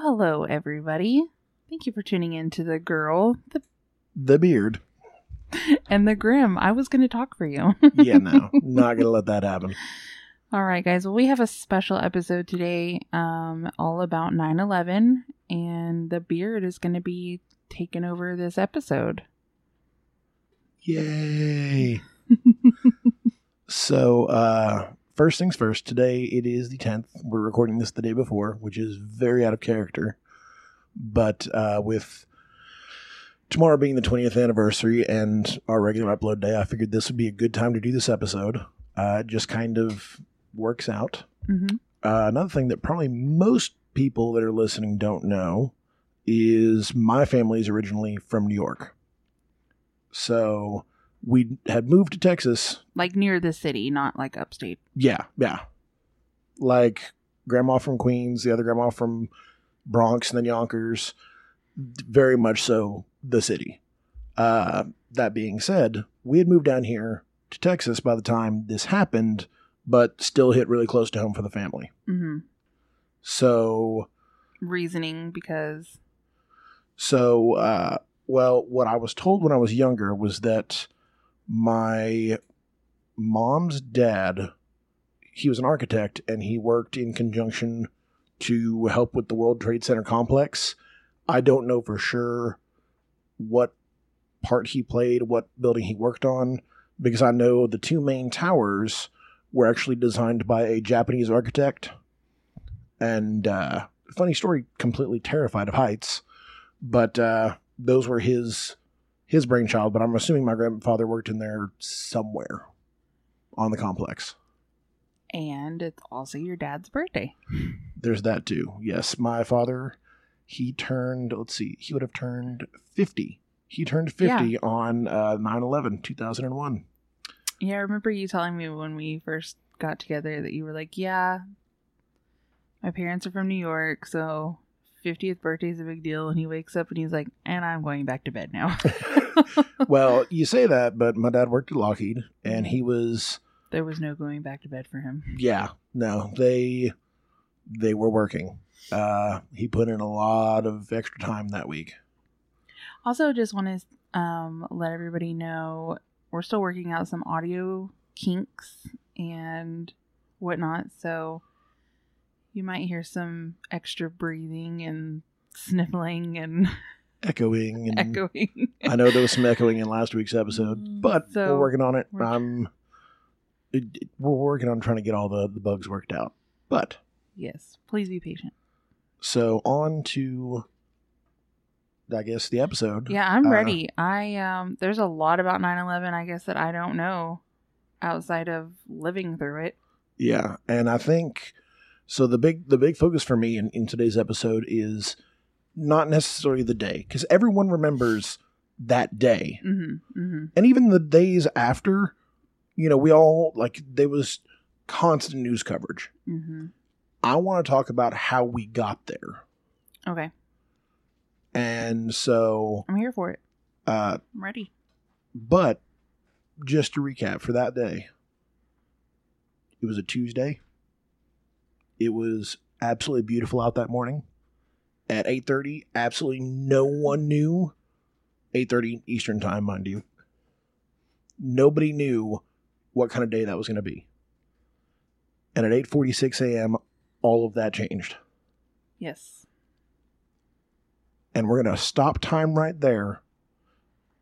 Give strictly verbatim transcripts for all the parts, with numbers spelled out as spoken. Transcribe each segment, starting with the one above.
Well, hello, everybody. Thank you for tuning in to the girl, the, the beard, and the grim. I was going to talk for you. Yeah, no, not going to let that happen. All right, guys. Well, we have a special episode today um, all about nine eleven, and the beard is going to be taking over this episode. Yay. So, uh, first things first, today it is the tenth. We're recording this the day before, which is very out of character. But uh, with tomorrow being the twentieth anniversary and our regular upload day, I figured this would be a good time to do this episode. Uh, just kind of works out. Mm-hmm. Uh, another thing that probably most people that are listening don't know is my family is originally from New York. So we had moved to Texas. Like near the city, not like upstate. Yeah, yeah. Like grandma from Queens, the other grandma from Bronx and then Yonkers. Very much so the city. Uh, that being said, we had moved down here to Texas by the time this happened, but still hit really close to home for the family. Mm-hmm. So. Reasoning because. So, uh, well, what I was told when I was younger was that my mom's dad, he was an architect, and he worked in conjunction to help with the World Trade Center complex. I don't know for sure what part he played, what building he worked on, because I know the two main towers were actually designed by a Japanese architect. And uh, funny story, completely terrified of heights, but uh, those were his... his brainchild, but I'm assuming my grandfather worked in there somewhere on the complex. And it's also your dad's birthday. There's that too. Yes, my father, he turned, let's see, he would have turned fifty. He turned fifty yeah. on uh, nine eleven, two thousand one. Yeah, I remember you telling me when we first got together that you were like, yeah, my parents are from New York, so fiftieth birthday is a big deal. And he wakes up and he's like, and I'm going back to bed now. Well, you say that, but my dad worked at Lockheed and he was, there was no going back to bed for him. Yeah, no, they, they were working. Uh, he put in a lot of extra time that week. Also just want to um, let everybody know we're still working out some audio kinks and whatnot. So you might hear some extra breathing and sniffling and echoing. And echoing. I know there was some echoing in last week's episode, but so we're working on it. We're, um, it, it, we're working on trying to get all the, the bugs worked out. But yes, please be patient. So on to, I guess, the episode. Yeah, I'm uh, ready. I um, there's a lot about nine eleven, I guess, that I don't know outside of living through it. Yeah, and I think. So the big the big focus for me in, in today's episode is not necessarily the day, because everyone remembers that day. Mm-hmm, mm-hmm. And even the days after, you know, we all, like, there was constant news coverage. Mm-hmm. I want to talk about how we got there. Okay. And so... I'm here for it. Uh, I'm ready. But, just to recap, for that day, it was a Tuesday. It was absolutely beautiful out that morning. At eight thirty, absolutely no one knew. eight thirty Eastern time, mind you. Nobody knew what kind of day that was going to be. And at eight forty-six a.m., all of that changed. Yes. And we're going to stop time right there.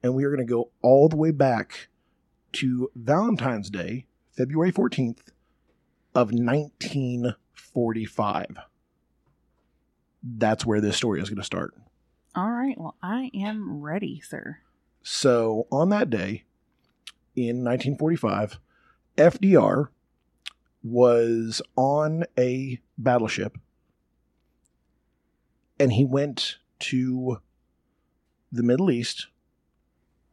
And we are going to go all the way back to Valentine's Day, February fourteenth of nineteen forty-five. That's where this story is going to start. All right. Well, I am ready, sir. So on that day in nineteen forty-five, F D R was on a battleship and he went to the Middle East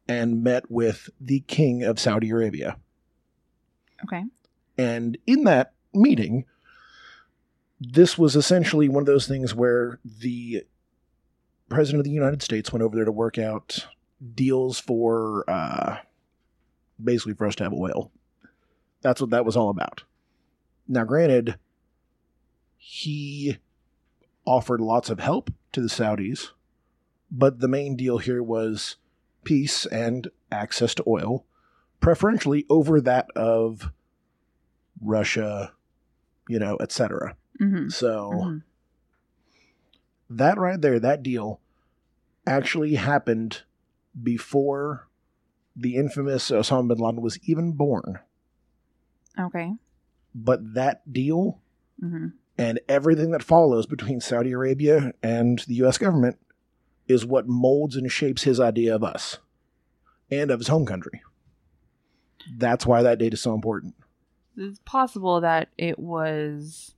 and met with the king of Saudi Arabia. Okay. And in that meeting, this was essentially one of those things where the president of the United States went over there to work out deals for uh, basically for us to have oil. That's what that was all about. Now, granted, he offered lots of help to the Saudis, but the main deal here was peace and access to oil, preferentially over that of Russia, you know, et cetera. Mm-hmm. So mm-hmm. that right there, that deal actually happened before the infamous Osama bin Laden was even born. Okay. But that deal mm-hmm. and everything that follows between Saudi Arabia and the U S government is what molds and shapes his idea of us and of his home country. That's why that date is so important. It's possible that it was...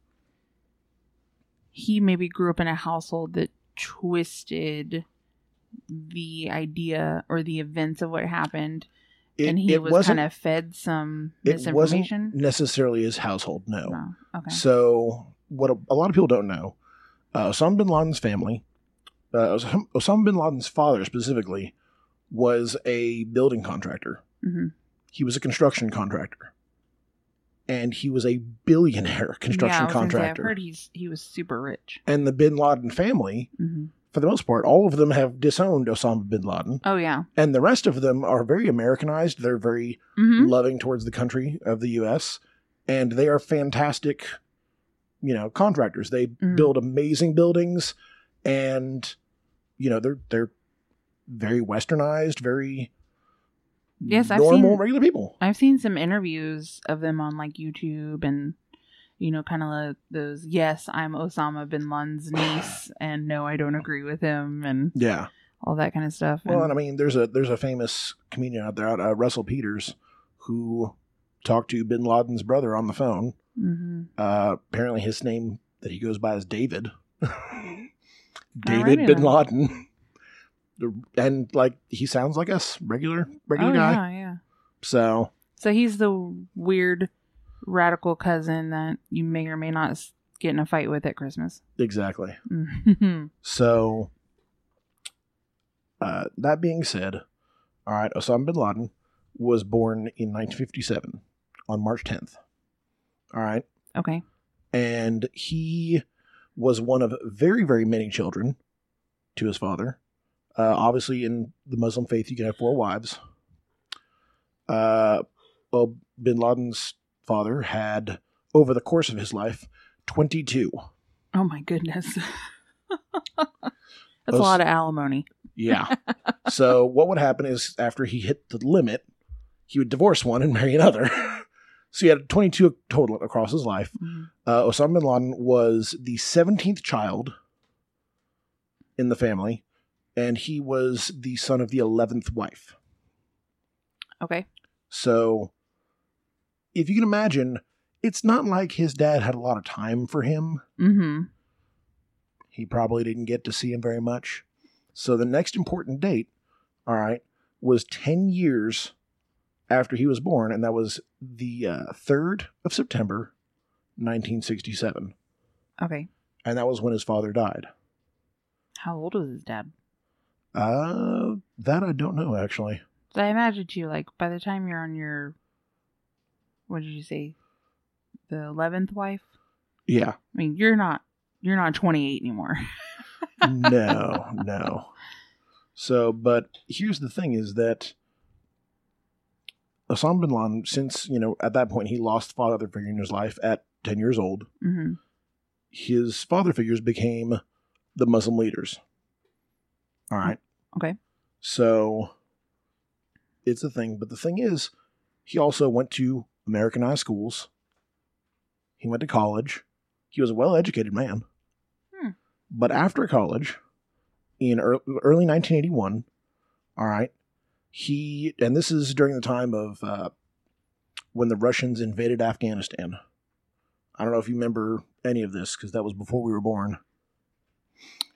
He maybe grew up in a household that twisted the idea or the events of what happened. It, and he was kind of fed some misinformation? It wasn't necessarily his household, no. Oh, okay. So what a, a lot of people don't know, uh, Osama bin Laden's family, uh, Osama bin Laden's father specifically, was a building contractor. Mm-hmm. He was a construction contractor. And he was a billionaire construction yeah, I contractor. I've heard he's, he was super rich. And the bin Laden family... Mm-hmm. For the most part, all of them have disowned Osama bin Laden. Oh, yeah. And the rest of them are very Americanized. They're very mm-hmm. loving towards the country of the U S. And they are fantastic, you know, contractors. They mm-hmm. build amazing buildings. And, you know, they're they're very westernized, very yes, normal, I've seen, regular people. I've seen some interviews of them on, like, YouTube and... You know, kind of like those, yes, I'm Osama bin Laden's niece, and no, I don't agree with him, and yeah, all that kind of stuff. Well, and, and I mean, there's a there's a famous comedian out there, uh, Russell Peters, who talked to bin Laden's brother on the phone. Mm-hmm. Uh, apparently his name that he goes by is David. David bin Laden. And, like, he sounds like us, regular, regular oh, guy. Yeah, yeah. So. So he's the weird... radical cousin that you may or may not get in a fight with at Christmas. Exactly. So, uh, that being said, all right, Osama bin Laden was born in nineteen fifty-seven on March tenth. All right. Okay. And he was one of very, very many children to his father. Uh, obviously, in the Muslim faith, you can have four wives. Uh, well, bin Laden's father had, over the course of his life, twenty-two. Oh my goodness. That's Those, a lot of alimony. Yeah. So what would happen is after he hit the limit, he would divorce one and marry another. So he had twenty-two total across his life. Mm-hmm. Uh, Osama bin Laden was the seventeenth child in the family, and he was the son of the eleventh wife. Okay. So... if you can imagine, it's not like his dad had a lot of time for him. Mm-hmm. He probably didn't get to see him very much. So the next important date, all right, was ten years after he was born. And that was the uh, third of September, nineteen sixty-seven. Okay. And that was when his father died. How old was his dad? Uh, that I don't know, actually. So I imagined you, like, by the time you're on your... what did you say? The eleventh wife? Yeah. I mean, you're not you're not twenty-eight anymore. No, no. So, but here's the thing is that Osama bin Laden, since, you know, at that point he lost father figure in his life at ten years old, mm-hmm. his father figures became the Muslim leaders. All right. Okay. So it's a thing, but the thing is, he also went to Americanized schools. He went to college. He was a well-educated man. Hmm. But after college, in early nineteen eighty-one, all right, he, and this is during the time of uh, when the Russians invaded Afghanistan. I don't know if you remember any of this, because that was before we were born.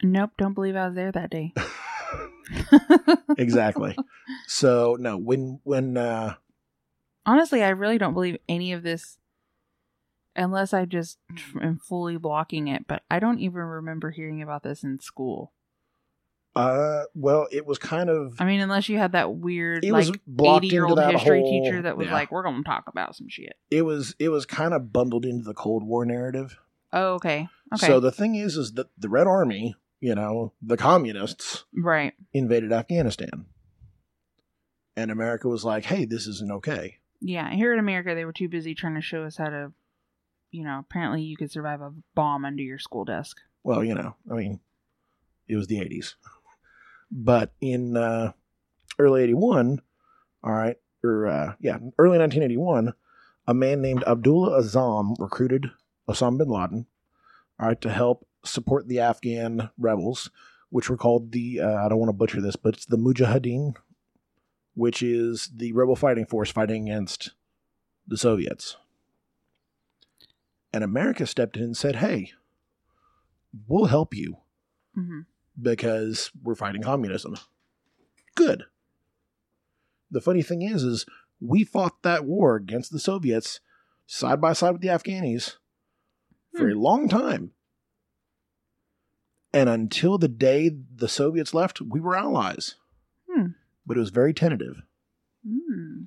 Nope, don't believe I was there that day. Exactly. So, no, when, when, uh, honestly, I really don't believe any of this unless I just am fully blocking it. But I don't even remember hearing about this in school. Uh, well, it was kind of... I mean, unless you had that weird, like, eighty-year-old history whole, teacher that was yeah. like, we're going to talk about some shit. It was, it was kind of bundled into the Cold War narrative. Oh, okay. Okay. So the thing is, is that the Red Army, you know, the communists, right, invaded Afghanistan. And America was like, hey, this isn't okay. Yeah. Here in America, they were too busy trying to show us how to, you know, apparently you could survive a bomb under your school desk. Well, you know, I mean, it was the eighties. But in uh, early eighty-one, all right, or uh, yeah, early nineteen eighty-one, a man named Abdullah Azzam recruited Osama bin Laden, all right, to help support the Afghan rebels, which were called the, uh, I don't want to butcher this, but it's the Mujahideen, which is the rebel fighting force fighting against the Soviets. And America stepped in and said, hey, we'll help you mm-hmm. because we're fighting communism. Good. The funny thing is, is we fought that war against the Soviets side by side with the Afghanis for mm. a long time. And until the day the Soviets left, we were allies. Mm. But it was very tentative. Mm.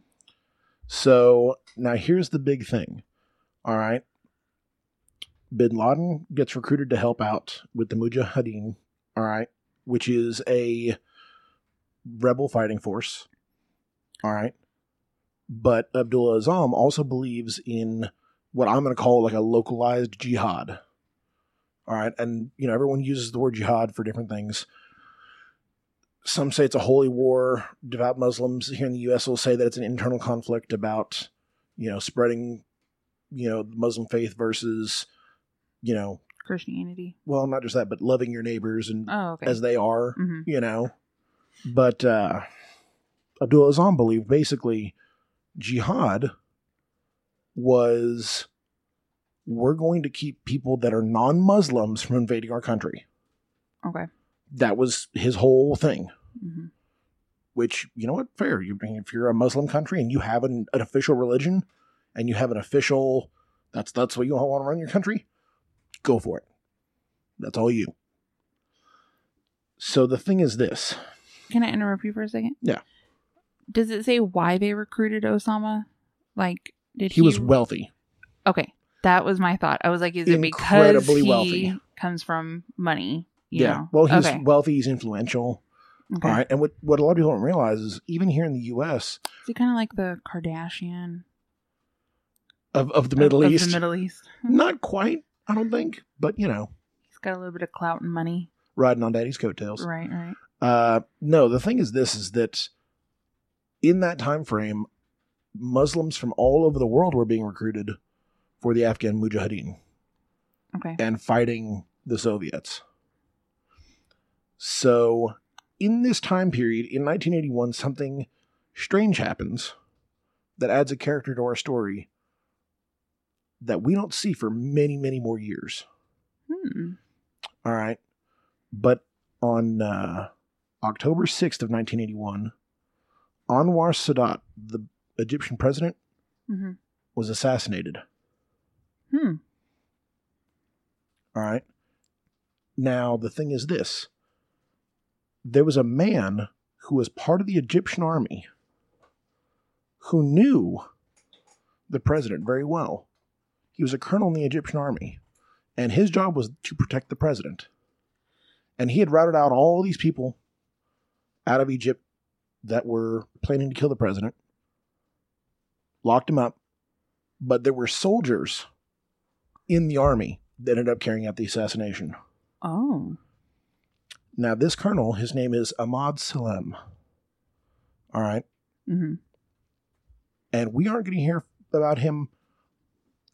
So now here's the big thing. All right. Bin Laden gets recruited to help out with the Mujahideen, all right, which is a rebel fighting force, all right. But Abdullah Azzam also believes in what I'm going to call like a localized jihad, all right. And, you know, everyone uses the word jihad for different things. Some say it's a holy war. Devout Muslims here in the U S will say that it's an internal conflict about, you know, spreading, you know, the Muslim faith versus... you know, Christianity. Well, not just that, but loving your neighbors and oh, okay. as they are, mm-hmm. you know. But uh, Abdullah Azzam believed basically jihad was we're going to keep people that are non-Muslims from invading our country. Okay. That was his whole thing. Mm-hmm. Which, you know what? Fair. You, if you're a Muslim country and you have an, an official religion and you have an official, that's that's what you want to run your country. Go for it. That's all you. So the thing is this. Can I interrupt you for a second? Yeah. Does it say why they recruited Osama? Like, did he... He was wealthy. Okay. That was my thought. I was like, is it because he wealthy. comes from money? You yeah. know? Well, he's okay. wealthy. He's influential. Okay. All right. And what, what a lot of people don't realize is even here in the U S... Is it kind of like the Kardashian? Of, of the Middle of, East? Of the Middle East. Not quite. I don't think, but you know. He's got a little bit of clout and money. Riding on daddy's coattails. Right, right. Uh, no, the thing is this, is that in that time frame, Muslims from all over the world were being recruited for the Afghan Mujahideen. Okay. And fighting the Soviets. So in this time period, in nineteen eighty-one, something strange happens that adds a character to our story that we don't see for many, many more years. Hmm. All right. But on uh, October sixth of nineteen eighty-one, Anwar Sadat, the Egyptian president, mm-hmm. was assassinated. Hmm. All right. Now, the thing is this. There was a man who was part of the Egyptian army who knew the president very well. He was a colonel in the Egyptian army, and his job was to protect the president. And he had routed out all these people out of Egypt that were planning to kill the president, locked him up, but there were soldiers in the army that ended up carrying out the assassination. Oh. Now, this colonel, his name is Emad Salem. All right? Mm-hmm. And we aren't going to hear about him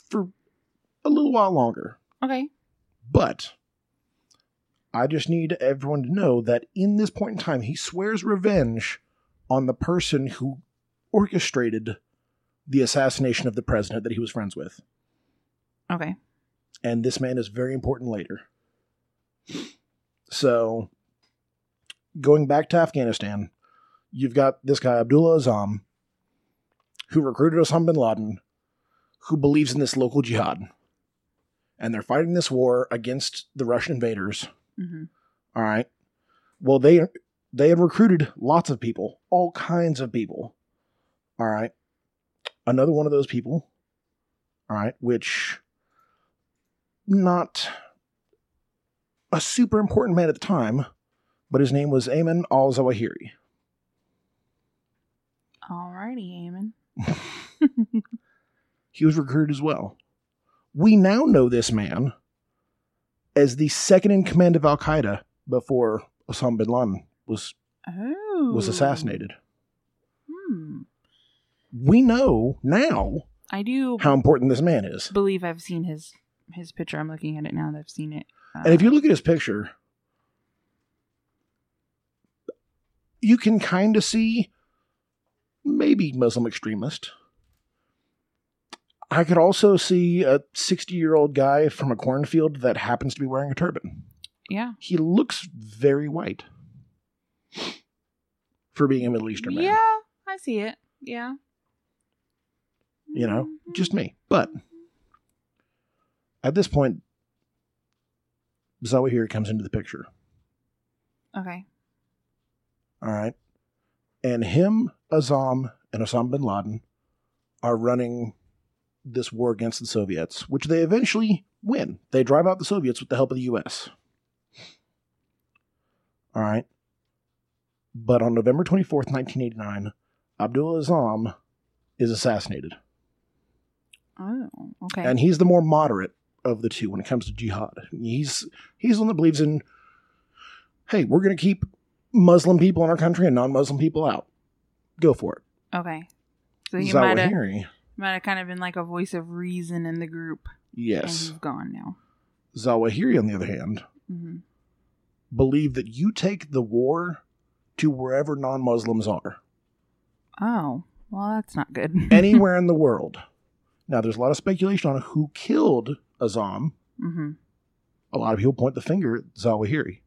for a little while longer. Okay. But I just need everyone to know that in this point in time, he swears revenge on the person who orchestrated the assassination of the president that he was friends with. Okay. And this man is very important later. So, going back to Afghanistan, you've got this guy, Abdullah Azzam, who recruited Osama bin Laden, who believes in this local jihad. And they're fighting this war against the Russian invaders. Mm-hmm. All right. Well, they they had recruited lots of people, all kinds of people. All right. Another one of those people. All right. Which not a super important man at the time, but his name was Ayman al-Zawahiri. Alrighty, Ayman. He was recruited as well. We now know this man as the second in command of Al-Qaeda before Osama bin Laden was, oh. was assassinated. Hmm. We know now I do how important this man is. I believe I've seen his, his picture. I'm looking at it now that I've seen it. Uh, and if you look at his picture, you can kind of see maybe Muslim extremist. I could also see a sixty-year-old guy from a cornfield that happens to be wearing a turban. Yeah. He looks very white for being a Middle Eastern man. Yeah, I see it. Yeah. You know, mm-hmm. just me. But at this point, Zawahiri comes into the picture. Okay. All right. And him, Azzam, and Osama bin Laden are running this war against the Soviets, which they eventually win. They drive out the Soviets with the help of the U S. All right. But on November twenty-fourth, nineteen eighty-nine, Abdullah Azzam is assassinated. Oh, okay. And he's the more moderate of the two when it comes to jihad. He's, he's the one that believes in, hey, we're going to keep Muslim people in our country and non-Muslim people out. Go for it. Okay. So he might have kind of been like a voice of reason in the group. Yes. And he's gone now. Zawahiri, on the other hand, mm-hmm. believed that you take the war to wherever non-Muslims are. Oh, well, that's not good. Anywhere in the world. Now, there's a lot of speculation on who killed Azzam. Mm-hmm. A lot of people point the finger at Zawahiri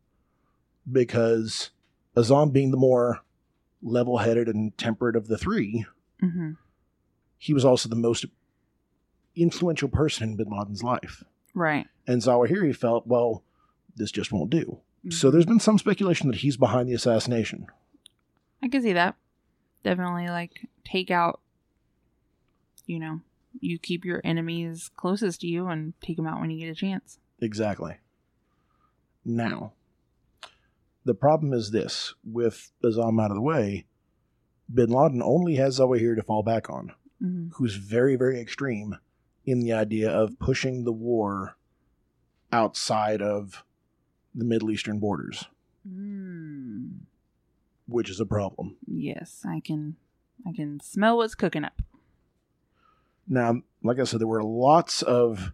because Azzam, being the more level-headed and temperate of the three, mm-hmm. he was also the most influential person in bin Laden's life. Right. And Zawahiri felt, well, this just won't do. Mm-hmm. So there's been some speculation that he's behind the assassination. I can see that. Definitely, like, take out, you know, you keep your enemies closest to you and take them out when you get a chance. Exactly. Now, the problem is this. With Azzam out of the way, bin Laden only has Zawahiri to fall back on, mm-hmm. who's very, very extreme in the idea of pushing the war outside of the Middle Eastern borders. Mm. Which is a problem. Yes, I can I can smell what's cooking up. Now, like I said, there were lots of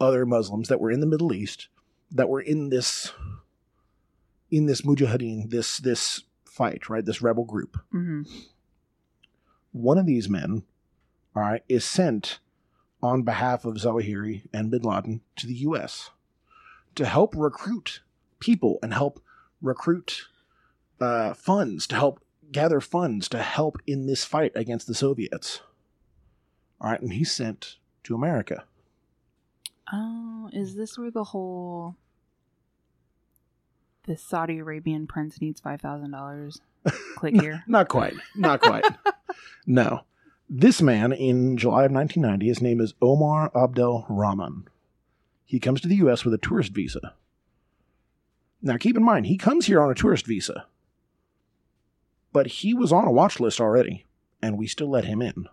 other Muslims that were in the Middle East that were in this in this Mujahideen, this this fight, right? This rebel group. Mm-hmm. One of these men, all right, is sent on behalf of Zawahiri and bin Laden to the U S to help recruit people and help recruit uh, funds, to help gather funds to help in this fight against the Soviets. All right, and he's sent to America. Oh, is this where the whole... the Saudi Arabian prince needs five thousand dollars. Click here. Not quite. Not quite. No. This man, in July of nineteen ninety, his name is Omar Abdel Rahman. He comes to the U S with a tourist visa. Now, keep in mind, he comes here on a tourist visa. But he was on a watch list already, and we still let him in.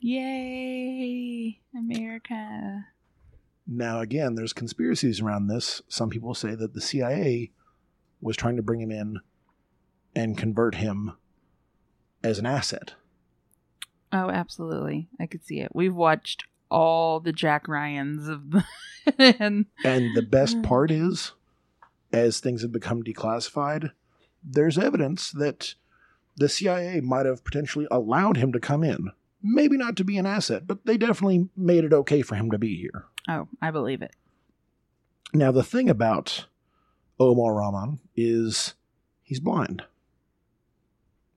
Yay, America. Now, again, there's conspiracies around this. Some people say that the C I A was trying to bring him in and convert him as an asset. Oh, absolutely. I could see it. We've watched all the Jack Ryans of the... and, and the best part is, as things have become declassified, there's evidence that the C I A might have potentially allowed him to come in. Maybe not to be an asset, but they definitely made it okay for him to be here. Oh, I believe it. Now, the thing about Omar Rahman is he's blind.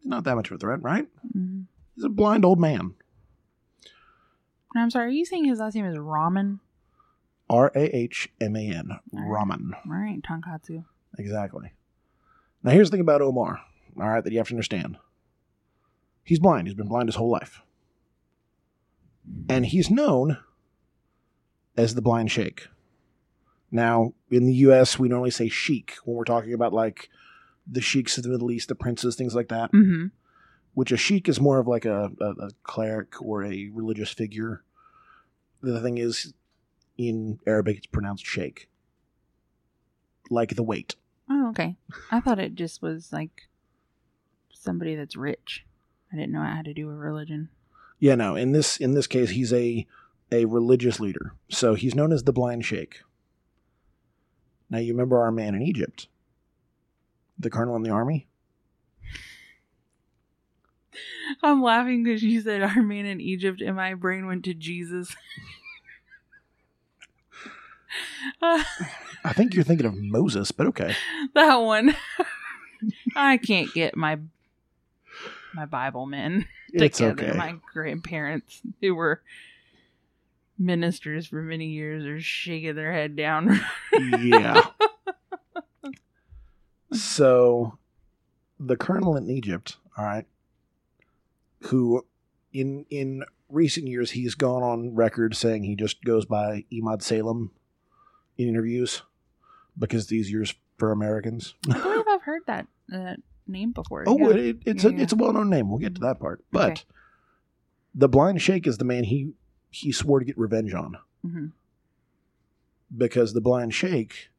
Not that much of a threat, right? Mm-hmm. He's a blind old man. I'm sorry, are you saying his last name is Rahman? R A H M A N. Right. Rahman. All right, tonkatsu. Exactly. Now, here's the thing about Omar, all right, that you have to understand. He's blind. He's been blind his whole life. And he's known as the blind sheikh. Now, in the U S, we normally say sheikh when we're talking about, like, the sheikhs of the Middle East, the princes, things like that. Mm-hmm. Which a sheikh is more of like a, a, a cleric or a religious figure. The thing is, in Arabic, it's pronounced sheikh. Like the weight. Oh, okay. I thought it just was like somebody that's rich. I didn't know it had to do with religion. Yeah, no. In this in this case, he's a a religious leader. So he's known as the blind sheikh. Now, you remember our man in Egypt? The colonel in the army? I'm laughing because you said our man in Egypt and my brain went to Jesus. uh, I think you're thinking of Moses, but okay. That one. I can't get my my Bible men together. Okay. My grandparents, who were ministers for many years, are shaking their head down. Yeah. So, the colonel in Egypt, all right, who in in recent years he's gone on record saying he just goes by Emad Salem in interviews because it's easier for Americans. I believe I've heard that uh, name before. Oh, yeah. it, it's, yeah, a, yeah. it's a well-known name. We'll get to that part. But okay. The blind sheikh is the man he, he swore to get revenge on. Mm-hmm. Because the blind sheikh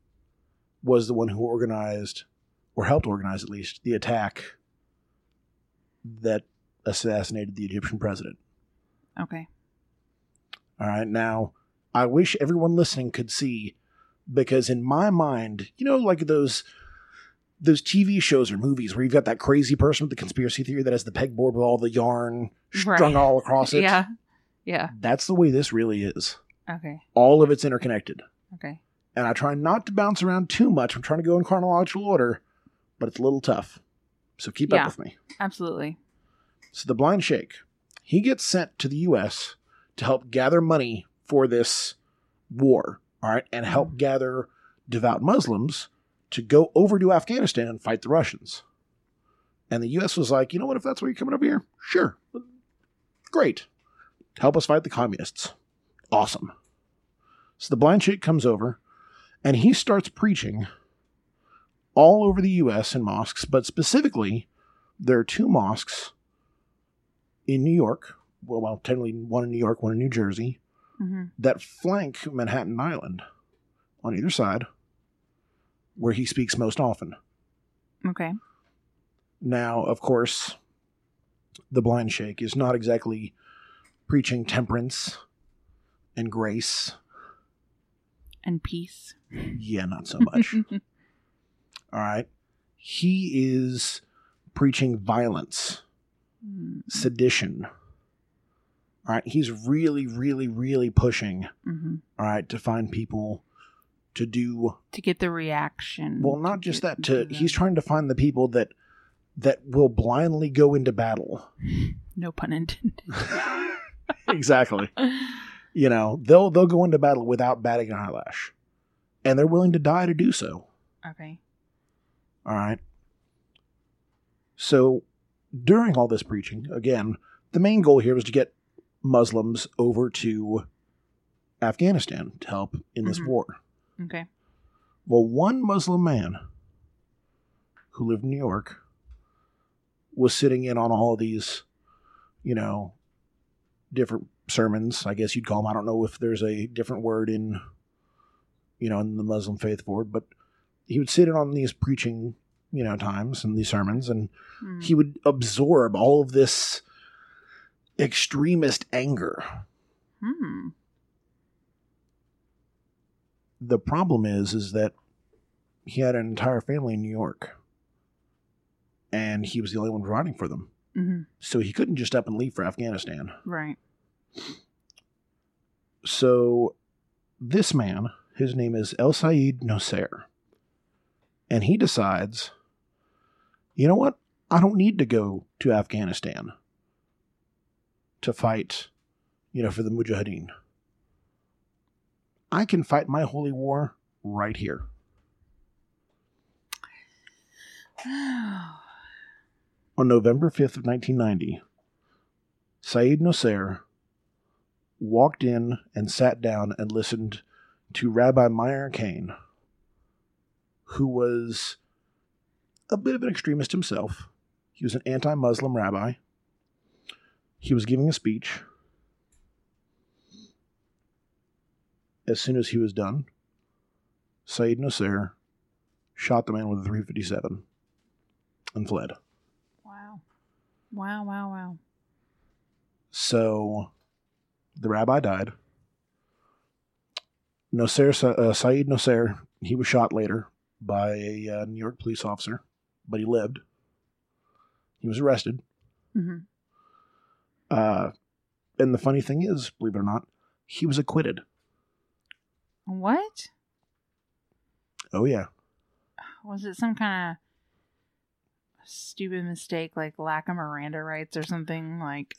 was the one who organized, or helped organize at least, the attack that assassinated the Egyptian president. Okay. All right. Now, I wish everyone listening could see, because in my mind, you know, like those those T V shows or movies where you've got that crazy person with the conspiracy theory that has the pegboard with all the yarn strung right. all across it. Yeah. Yeah. That's the way this really is. Okay. All of it's interconnected. Okay. And I try not to bounce around too much. I'm trying to go in chronological order, but it's a little tough. So keep yeah, up with me. Absolutely. So the blind sheikh, he gets sent to the U S to help gather money for this war, all right, and help gather devout Muslims to go over to Afghanistan and fight the Russians. And the U S was like, you know what, if that's why you're coming over here, sure. Great. Help us fight the communists. Awesome. So the blind sheikh comes over, and he starts preaching all over the U S in mosques, but specifically, there are two mosques in New York, well, well technically one in New York, one in New Jersey, mm-hmm. that flank Manhattan Island on either side, where he speaks most often. Okay. Now, of course, the blind sheikh is not exactly preaching temperance and grace. And peace. Yeah, not so much. All right. He is preaching violence, mm. sedition. All right. He's really, really, really pushing, mm-hmm. all right, to find people to do. To get the reaction. Well, not just that. To them. He's trying to find the people that that will blindly go into battle. No pun intended. Exactly. You know, they'll they'll go into battle without batting an eyelash. And they're willing to die to do so. Okay. All right. So, during all this preaching, again, the main goal here was to get Muslims over to Afghanistan to help in this mm-hmm. war. Okay. Well, one Muslim man who lived in New York was sitting in on all of these, you know, different sermons, I guess you'd call them. I don't know if there's a different word in, you know, in the Muslim faith for it, but he would sit in on these preaching, you know, times and these sermons, and mm. he would absorb all of this extremist anger. Hmm. The problem is, is that he had an entire family in New York, and he was the only one providing for them. Mm-hmm. So he couldn't just up and leave for Afghanistan. Right. So this man, his name is El Sayyid Nosair, and he decides, you know what? I don't need to go to Afghanistan to fight, you know, for the Mujahideen. I can fight my holy war right here. On November fifth of nineteen ninety, Sayyid Nosair walked in and sat down and listened to Rabbi Meir Kahane, who was a bit of an extremist himself. He was an anti-Muslim rabbi. He was giving a speech. As soon as he was done, Sayyid Nosair shot the man with a three fifty-seven and fled. Wow. Wow, wow, wow. So the rabbi died. Nosair, uh, Sayyid Nosair, he was shot later by a uh, New York police officer, but he lived. He was arrested. Mm-hmm. Uh, and the funny thing is, believe it or not, he was acquitted. What? Oh, yeah. Was it some kind of stupid mistake, like lack of Miranda rights or something? Like,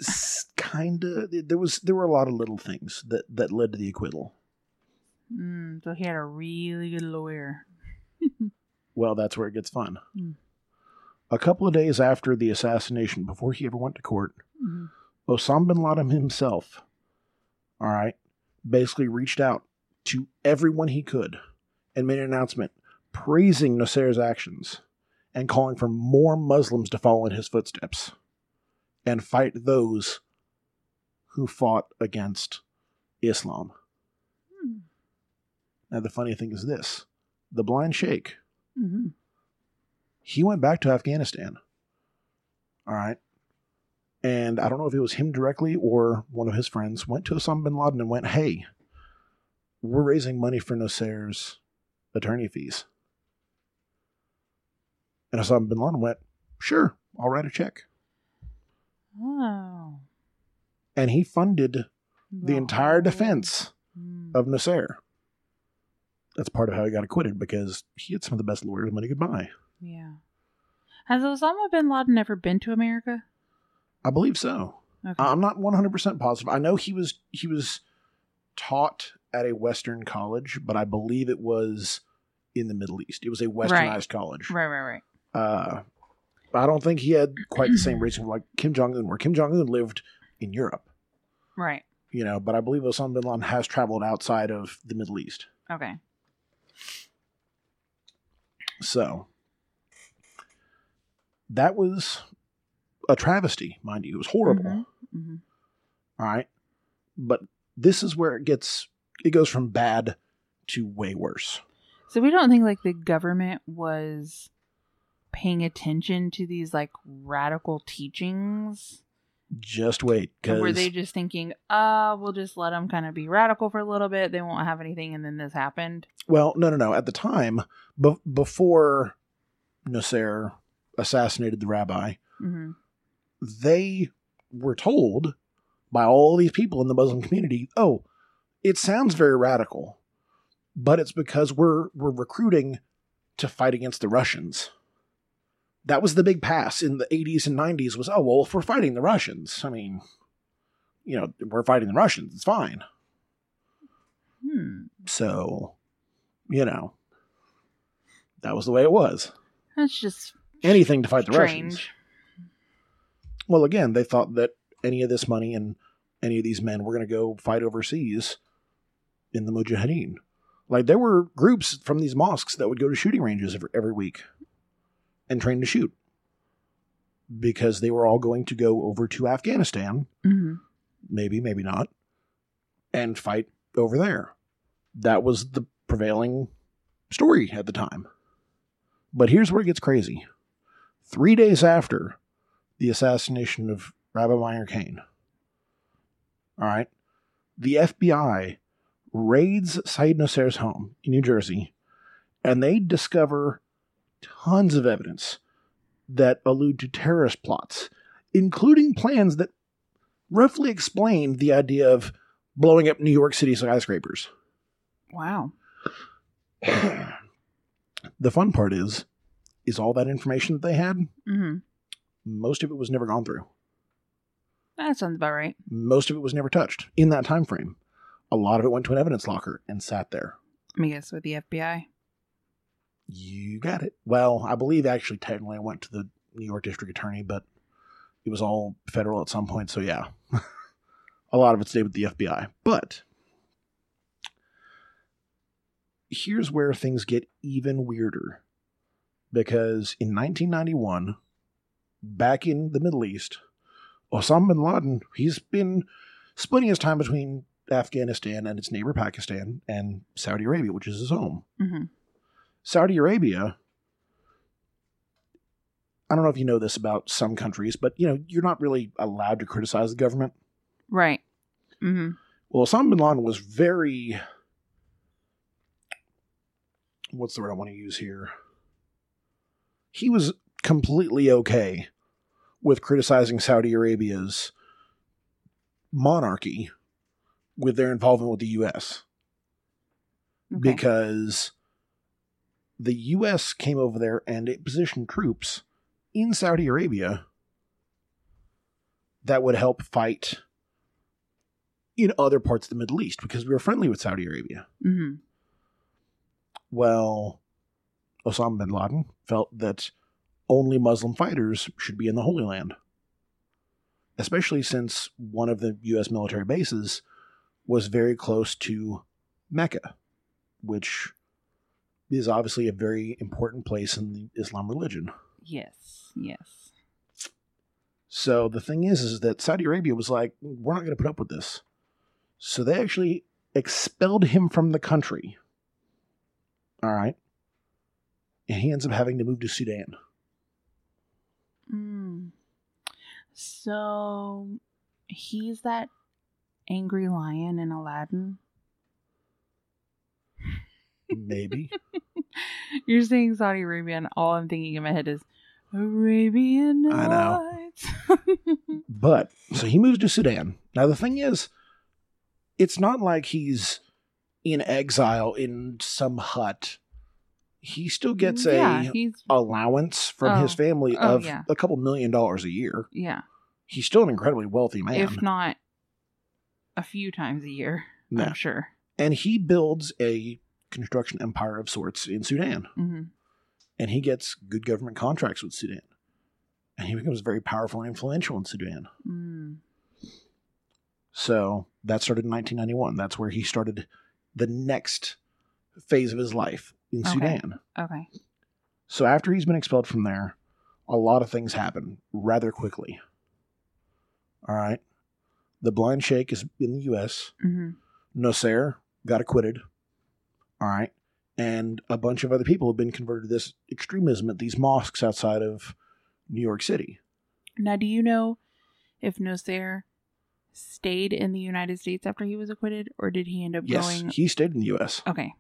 kind of. There was there were a lot of little things that, that led to the acquittal. Mm, so he had a really good lawyer. Well, that's where it gets fun. Mm. A couple of days after the assassination, before he ever went to court, mm-hmm. Osama bin Laden himself, all right, basically reached out to everyone he could and made an announcement praising Nosair's actions and calling for more Muslims to follow in his footsteps and fight those who fought against Islam. Mm. Now, the funny thing is this. The blind sheikh, mm-hmm. he went back to Afghanistan. All right. And I don't know if it was him directly or one of his friends went to Osama bin Laden and went, hey, we're raising money for Nosair's attorney fees. And Osama bin Laden went, sure, I'll write a check. Oh. And he funded the wow. entire defense mm. of Nosair. That's part of how he got acquitted, because he had some of the best lawyers money could buy. Yeah. Has Osama bin Laden ever been to America? I believe so. Okay. I'm not one hundred percent positive. I know he was he was taught at a Western college, but I believe it was in the Middle East. It was a Westernized right. college. Right, right, right. Uh, I don't think he had quite the same reason like Kim Jong-un, where Kim Jong-un lived in Europe. Right. You know, but I believe Osama bin Laden has traveled outside of the Middle East. Okay. So, that was a travesty, mind you. It was horrible. Mm-hmm. Mm-hmm. All right. But this is where it gets, it goes from bad to way worse. So we don't think like the government was paying attention to these like radical teachings. Just wait. Cause were they just thinking, uh, we'll just let them kind of be radical for a little bit. They won't have anything. And then this happened. Well, no, no, no. At the time, be- before Nosair assassinated the rabbi, mm-hmm. they were told by all these people in the Muslim community, oh, it sounds very radical, but it's because we're we're recruiting to fight against the Russians. That was the big pass in the eighties and nineties was, oh, well, if we're fighting the Russians, I mean, you know, we're fighting the Russians. It's fine. Hmm. So, you know, that was the way it was. That's just anything to fight strange. The Russians. Well, again, they thought that any of this money and any of these men were going to go fight overseas in the Mujahideen. Like, there were groups from these mosques that would go to shooting ranges every, every week and train to shoot because they were all going to go over to Afghanistan, mm-hmm. maybe, maybe not, and fight over there. That was the prevailing story at the time. But here's where it gets crazy. Three days after the assassination of Rabbi Meir Kahane, all right, the F B I raids Sayyid Nosair's home in New Jersey, and they discover tons of evidence that allude to terrorist plots, including plans that roughly explain the idea of blowing up New York City skyscrapers. Wow. The fun part is, is all that information that they had, mm-hmm. most of it was never gone through. That sounds about right. Most of it was never touched in that time frame. A lot of it went to an evidence locker and sat there. Let me guess, with the F B I. You got it. Well, I believe actually technically I went to the New York District Attorney, but it was all federal at some point, so yeah. A lot of it stayed with the F B I. But here's where things get even weirder. Because in nineteen ninety-one, back in the Middle East, Osama bin Laden, he's been splitting his time between Afghanistan and its neighbor Pakistan and Saudi Arabia, which is his home. Mm-hmm. Saudi Arabia, I don't know if you know this about some countries, but you know, you're not really allowed to criticize the government. Right. Mm-hmm. Well, Osama bin Laden was very, what's the word I want to use here? He was completely okay with criticizing Saudi Arabia's monarchy with their involvement with the U S. Okay. Because the U S came over there and it positioned troops in Saudi Arabia that would help fight in other parts of the Middle East because we were friendly with Saudi Arabia. Mm-hmm. Well, Osama bin Laden felt that only Muslim fighters should be in the Holy Land, especially since one of the U S military bases was very close to Mecca, which is obviously a very important place in the Islam religion. Yes, yes. So the thing is, is that Saudi Arabia was like, we're not going to put up with this. So they actually expelled him from the country. All right. And he ends up having to move to Sudan. Mm. So he's that angry lion in Aladdin? Maybe. You're saying Saudi Arabia, and all I'm thinking in my head is Arabian Nights. I know. But, so he moves to Sudan. Now, the thing is, it's not like he's in exile in some hut. He still gets yeah, a allowance from oh, his family oh, of yeah. a couple million dollars a year. Yeah. He's still an incredibly wealthy man. If not a few times a year, no. I'm sure. And he builds a construction empire of sorts in Sudan. Mm-hmm. And he gets good government contracts with Sudan. And he becomes very powerful and influential in Sudan. Mm. So that started in nineteen ninety-one. That's where he started the next phase of his life in okay. Sudan. Okay. So after he's been expelled from there, a lot of things happen rather quickly. All right. The blind sheikh is in the U S. Mm-hmm. Nosair got acquitted. All right. And a bunch of other people have been converted to this extremism at these mosques outside of New York City. Now, do you know if Nosair stayed in the United States after he was acquitted, or did he end up yes, going? Yes, he stayed in the U S. Okay.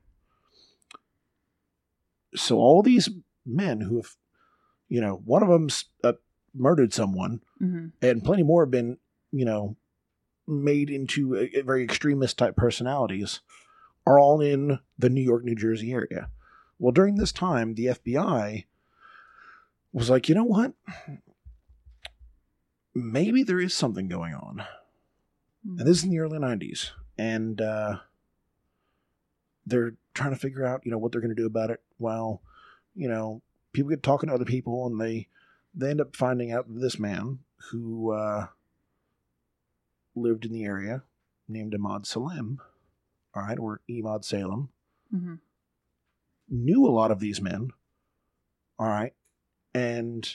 So all these men who have, you know, one of them's uh, murdered someone, mm-hmm. and plenty more have been, you know, made into a, a very extremist type personalities, are all in the New York, New Jersey area. Well, during this time, the F B I was like, you know what? Maybe there is something going on. Mm-hmm. And this is in the early nineties. And uh, they're trying to figure out, you know, what they're going to do about it. Well, you know, people get talking to other people and they, they end up finding out this man who uh, lived in the area named Ahmad Salem. All right, or Emad Salem, mm-hmm. knew a lot of these men, all right, and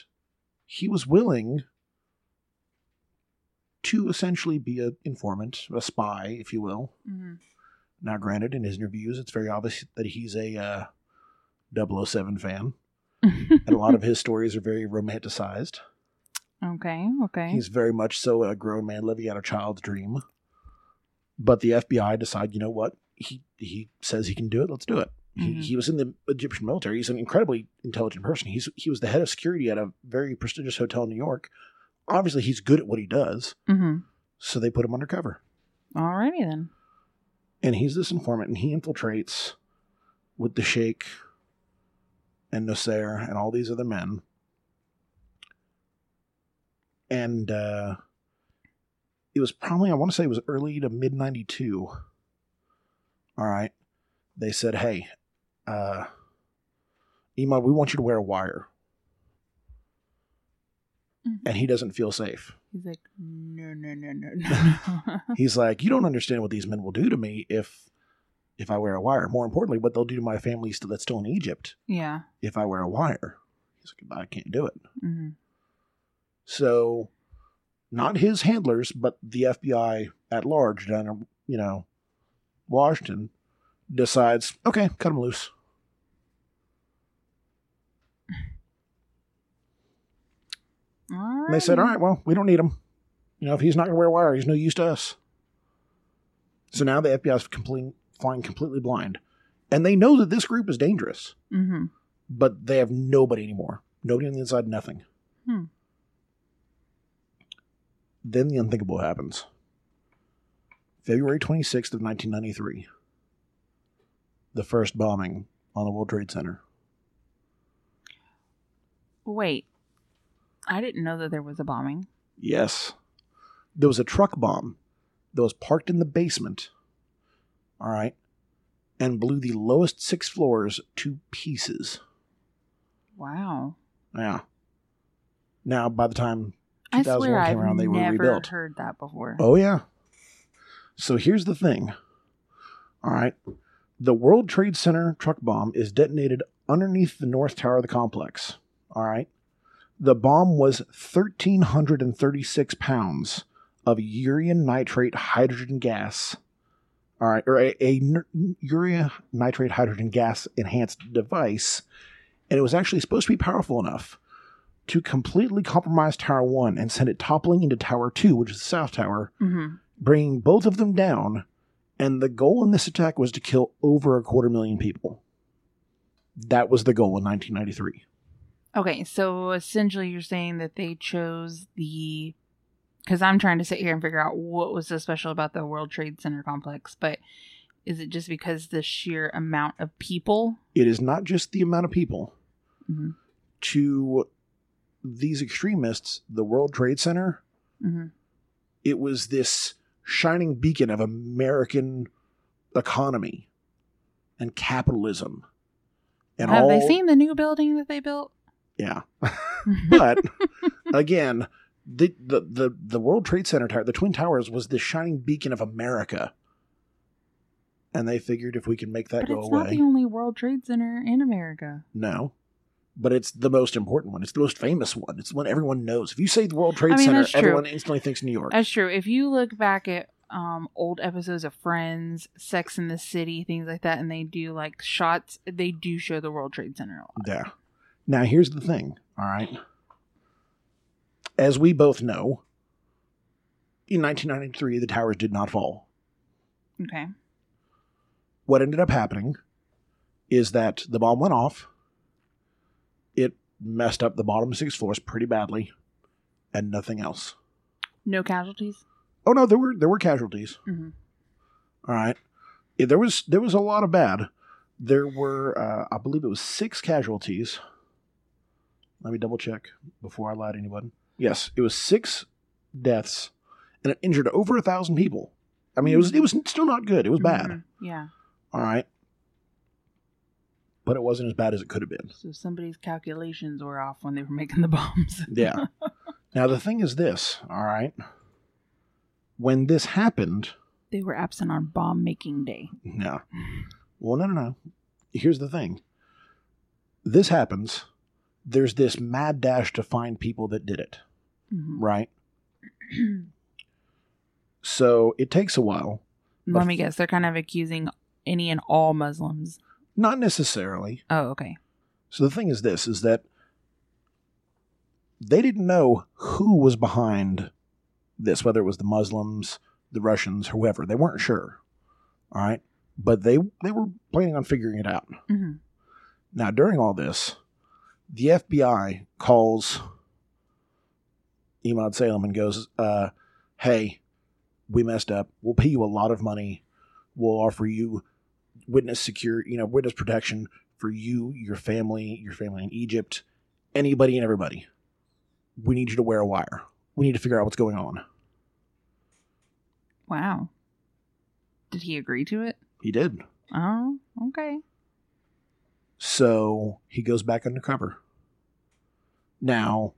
he was willing to essentially be an informant, a spy, if you will. Mm-hmm. Now, granted, in his interviews, it's very obvious that he's a uh, double oh seven fan, and a lot of his stories are very romanticized. Okay, okay. He's very much so a grown man living out a child's dream. But the F B I decide, you know what? He he says he can do it. Let's do it. Mm-hmm. He, he was in the Egyptian military. He's an incredibly intelligent person. He's he was the head of security at a very prestigious hotel in New York. Obviously, he's good at what he does. Mm-hmm. So they put him undercover. Alrighty then. And he's this informant, and he infiltrates with the Sheikh and Nosair and all these other men. And uh it was probably, I want to say it was early to mid ninety-two. All right. They said, hey, uh, Emad, we want you to wear a wire. Mm-hmm. And he doesn't feel safe. He's like, no, no, no, no, no. He's like, you don't understand what these men will do to me if if I wear a wire. More importantly, what they'll do to my family st- that's still in Egypt. Yeah. If I wear a wire. He's like, I can't do it. Mm-hmm. So, not his handlers, but the F B I at large down in, you know, Washington decides, okay, cut him loose. Right. They said, all right, well, we don't need him. You know, if he's not going to wear a wire, he's no use to us. So now the F B I is complete, flying completely blind. And they know that this group is dangerous. Mm-hmm. But they have nobody anymore. Nobody on the inside, nothing. Hmm. Then the unthinkable happens. February twenty-sixth of nineteen ninety-three. The first bombing on the World Trade Center. Wait. I didn't know that there was a bombing. Yes. There was a truck bomb that was parked in the basement. All right. And blew the lowest six floors to pieces. Wow. Yeah. Now, by the time two thousand one came around, they were rebuilt. I swear I've never heard that before. Oh, yeah. So here's the thing. All right. The World Trade Center truck bomb is detonated underneath the north tower of the complex. All right. The bomb was one thousand three hundred thirty-six pounds of urea nitrate hydrogen gas. All right. Or a, a urea nitrate hydrogen gas enhanced device. And it was actually supposed to be powerful enough to completely compromise Tower one and send it toppling into Tower two, which is the South Tower, mm-hmm. bringing both of them down. And the goal in this attack was to kill over a quarter million people. That was the goal in nineteen ninety-three. Okay, so essentially you're saying that they chose the... Because I'm trying to sit here and figure out what was so special about the World Trade Center complex, but is it just because the sheer amount of people? It is not just the amount of people. Mm-hmm. To these extremists, the World Trade Center, mm-hmm. it was this shining beacon of American economy and capitalism. And Have all... they seen the new building that they built? Yeah. But again, the, the, the, the World Trade Center tower, the Twin Towers, was the shining beacon of America. And they figured if we can make that but go away. But it's not the only World Trade Center in America. No. But it's the most important one. It's the most famous one. It's the one everyone knows. If you say the World Trade I mean, Center, everyone instantly thinks New York. That's true. If you look back at um, old episodes of Friends, Sex and the City, things like that, and they do like shots, they do show the World Trade Center a lot. Yeah. Now, here's the thing, all right? As we both know, in nineteen ninety-three, the towers did not fall. Okay. What ended up happening is that the bomb went off. It messed up the bottom six floors pretty badly, and nothing else. No casualties? Oh, no, there were there were casualties. Mm-hmm. All right. There was, there was a lot of bad. There were, uh, I believe it was six casualties. Let me double check before I lie to anybody. Yes, it was six deaths, and it injured over a thousand people. I mean, mm-hmm. it was it was still not good. It was bad. Mm-hmm. Yeah. All right. But it wasn't as bad as it could have been. So somebody's calculations were off when they were making the bombs. Yeah. Now, the thing is this, all right? When this happened... They were absent on bomb-making day. No. Well, no, no, no. Here's the thing. This happens... There's this mad dash to find people that did it, mm-hmm. right? So it takes a while. Let me guess. They're kind of accusing any and all Muslims. Not necessarily. Oh, okay. So the thing is this, is that they didn't know who was behind this, whether it was the Muslims, the Russians, whoever. They weren't sure. All right. But they, they were planning on figuring it out. Mm-hmm. Now, during all this... The F B I calls Emad Salem and goes, uh, hey, we messed up. We'll pay you a lot of money. We'll offer you witness secure, you know, witness protection for you, your family, your family in Egypt, anybody and everybody. We need you to wear a wire. We need to figure out what's going on. Wow. Did he agree to it? He did. Oh, okay. So he goes back undercover. Now,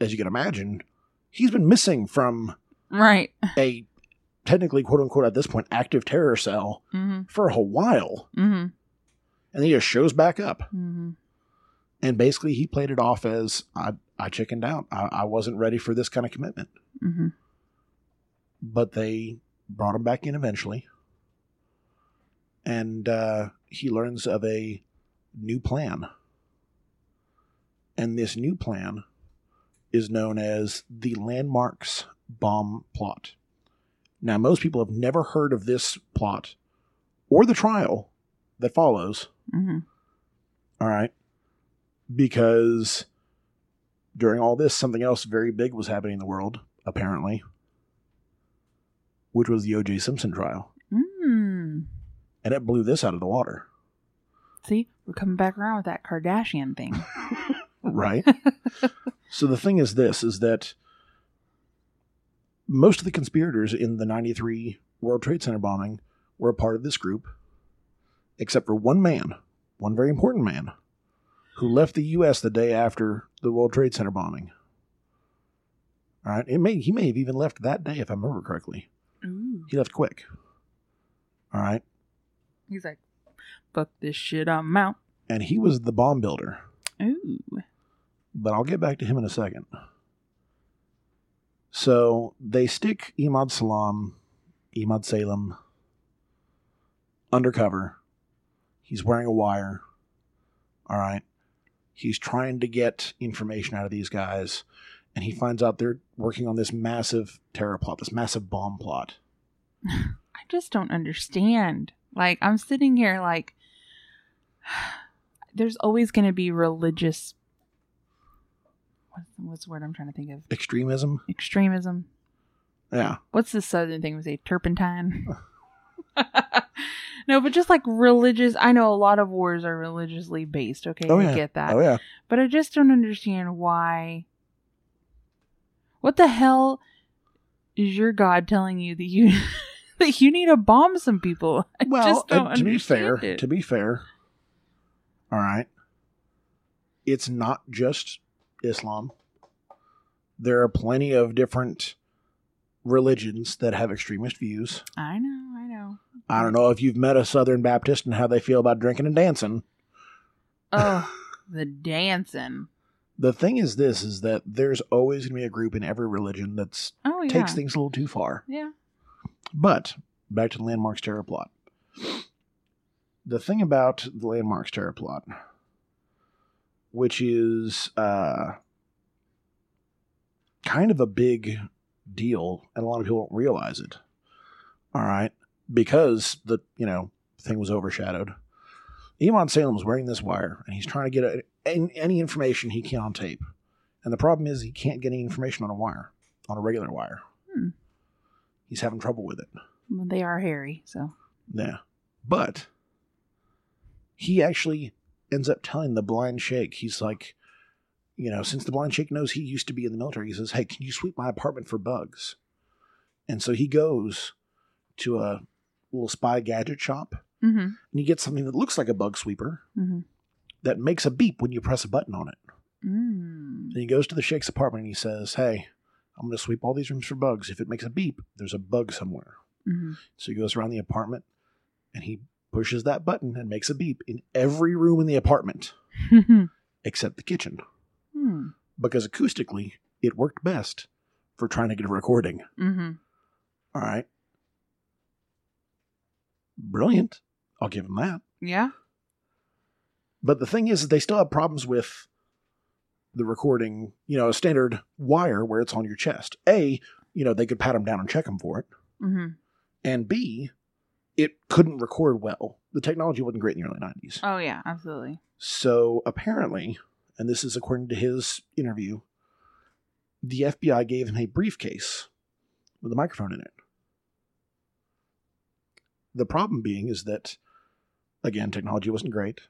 as you can imagine, he's been missing from right. a technically, quote unquote, at this point, active terror cell mm-hmm. for a whole while. Mm-hmm. And he just shows back up. Mm-hmm. And basically he played it off as, I, I chickened out. I, I wasn't ready for this kind of commitment. Mm-hmm. But they brought him back in eventually. And uh, he learns of a new plan. And this new plan is known as the Landmarks Bomb Plot. Now, most people have never heard of this plot or the trial that follows. Mm-hmm. All right. Because during all this, something else very big was happening in the world, apparently, which was the O J Simpson trial. Mm. And it blew this out of the water. See, we're coming back around with that Kardashian thing. Right. So the thing is this, is that most of the conspirators in the ninety-three World Trade Center bombing were a part of this group, except for one man, one very important man, who left the U S the day after the World Trade Center bombing. All right. It may, he may have even left that day, if I remember correctly. Ooh. He left quick. All right. He's like, fuck this shit, I'm out. And he was the bomb builder. Ooh. But I'll get back to him in a second. So they stick Emad Salem, Emad Salem, undercover. He's wearing a wire. All right. He's trying to get information out of these guys. And he finds out they're working on this massive terror plot, this massive bomb plot. I just don't understand. Like, I'm sitting here like, there's always going to be religious... What's the word I'm trying to think of? Extremism. Extremism. Yeah. What's the southern thing we say? Turpentine. No, but just like religious. I know a lot of wars are religiously based. Okay, oh, yeah. I get that. Oh yeah. But I just don't understand why. What the hell is your God telling you that you that you need to bomb some people? I well, just don't uh, to be fair, it. to be fair. All right. It's not just Islam. There are plenty of different religions that have extremist views. I know, I know. I don't know if you've met a Southern Baptist and how they feel about drinking and dancing. Oh, the dancing. The thing is this, is that there's always going to be a group in every religion that's oh, yeah. takes things a little too far. Yeah. But, back to the Landmarks terror plot. The thing about the Landmarks terror plot... which is uh, kind of a big deal, and a lot of people don't realize it, all right, because the, you know, thing was overshadowed. Emad Salem is wearing this wire, and he's trying to get a, any, any information he can on tape. And the problem is he can't get any information on a wire, on a regular wire. Hmm. He's having trouble with it. Well, they are hairy, so. Yeah. But he actually... ends up telling the blind sheikh, he's like, you know, since the blind sheikh knows he used to be in the military, he says, hey, can you sweep my apartment for bugs? And so he goes to a little spy gadget shop, mm-hmm. and he gets something that looks like a bug sweeper mm-hmm. that makes a beep when you press a button on it. Mm. And he goes to the sheikh's apartment and he says, hey, I'm going to sweep all these rooms for bugs. If it makes a beep, there's a bug somewhere. Mm-hmm. So he goes around the apartment and he pushes that button and makes a beep in every room in the apartment, except the kitchen. Hmm. Because acoustically, it worked best for trying to get a recording. Mm-hmm. All right. Brilliant. I'll give him that. Yeah. But the thing is, they still have problems with the recording, you know, a standard wire where it's on your chest. A, you know, they could pat him down and check him for it. Mm-hmm. And B... it couldn't record well. The technology wasn't great in the early nineties. Oh, yeah, absolutely. So apparently, and this is according to his interview, the F B I gave him a briefcase with a microphone in it. The problem being is that, again, technology wasn't great.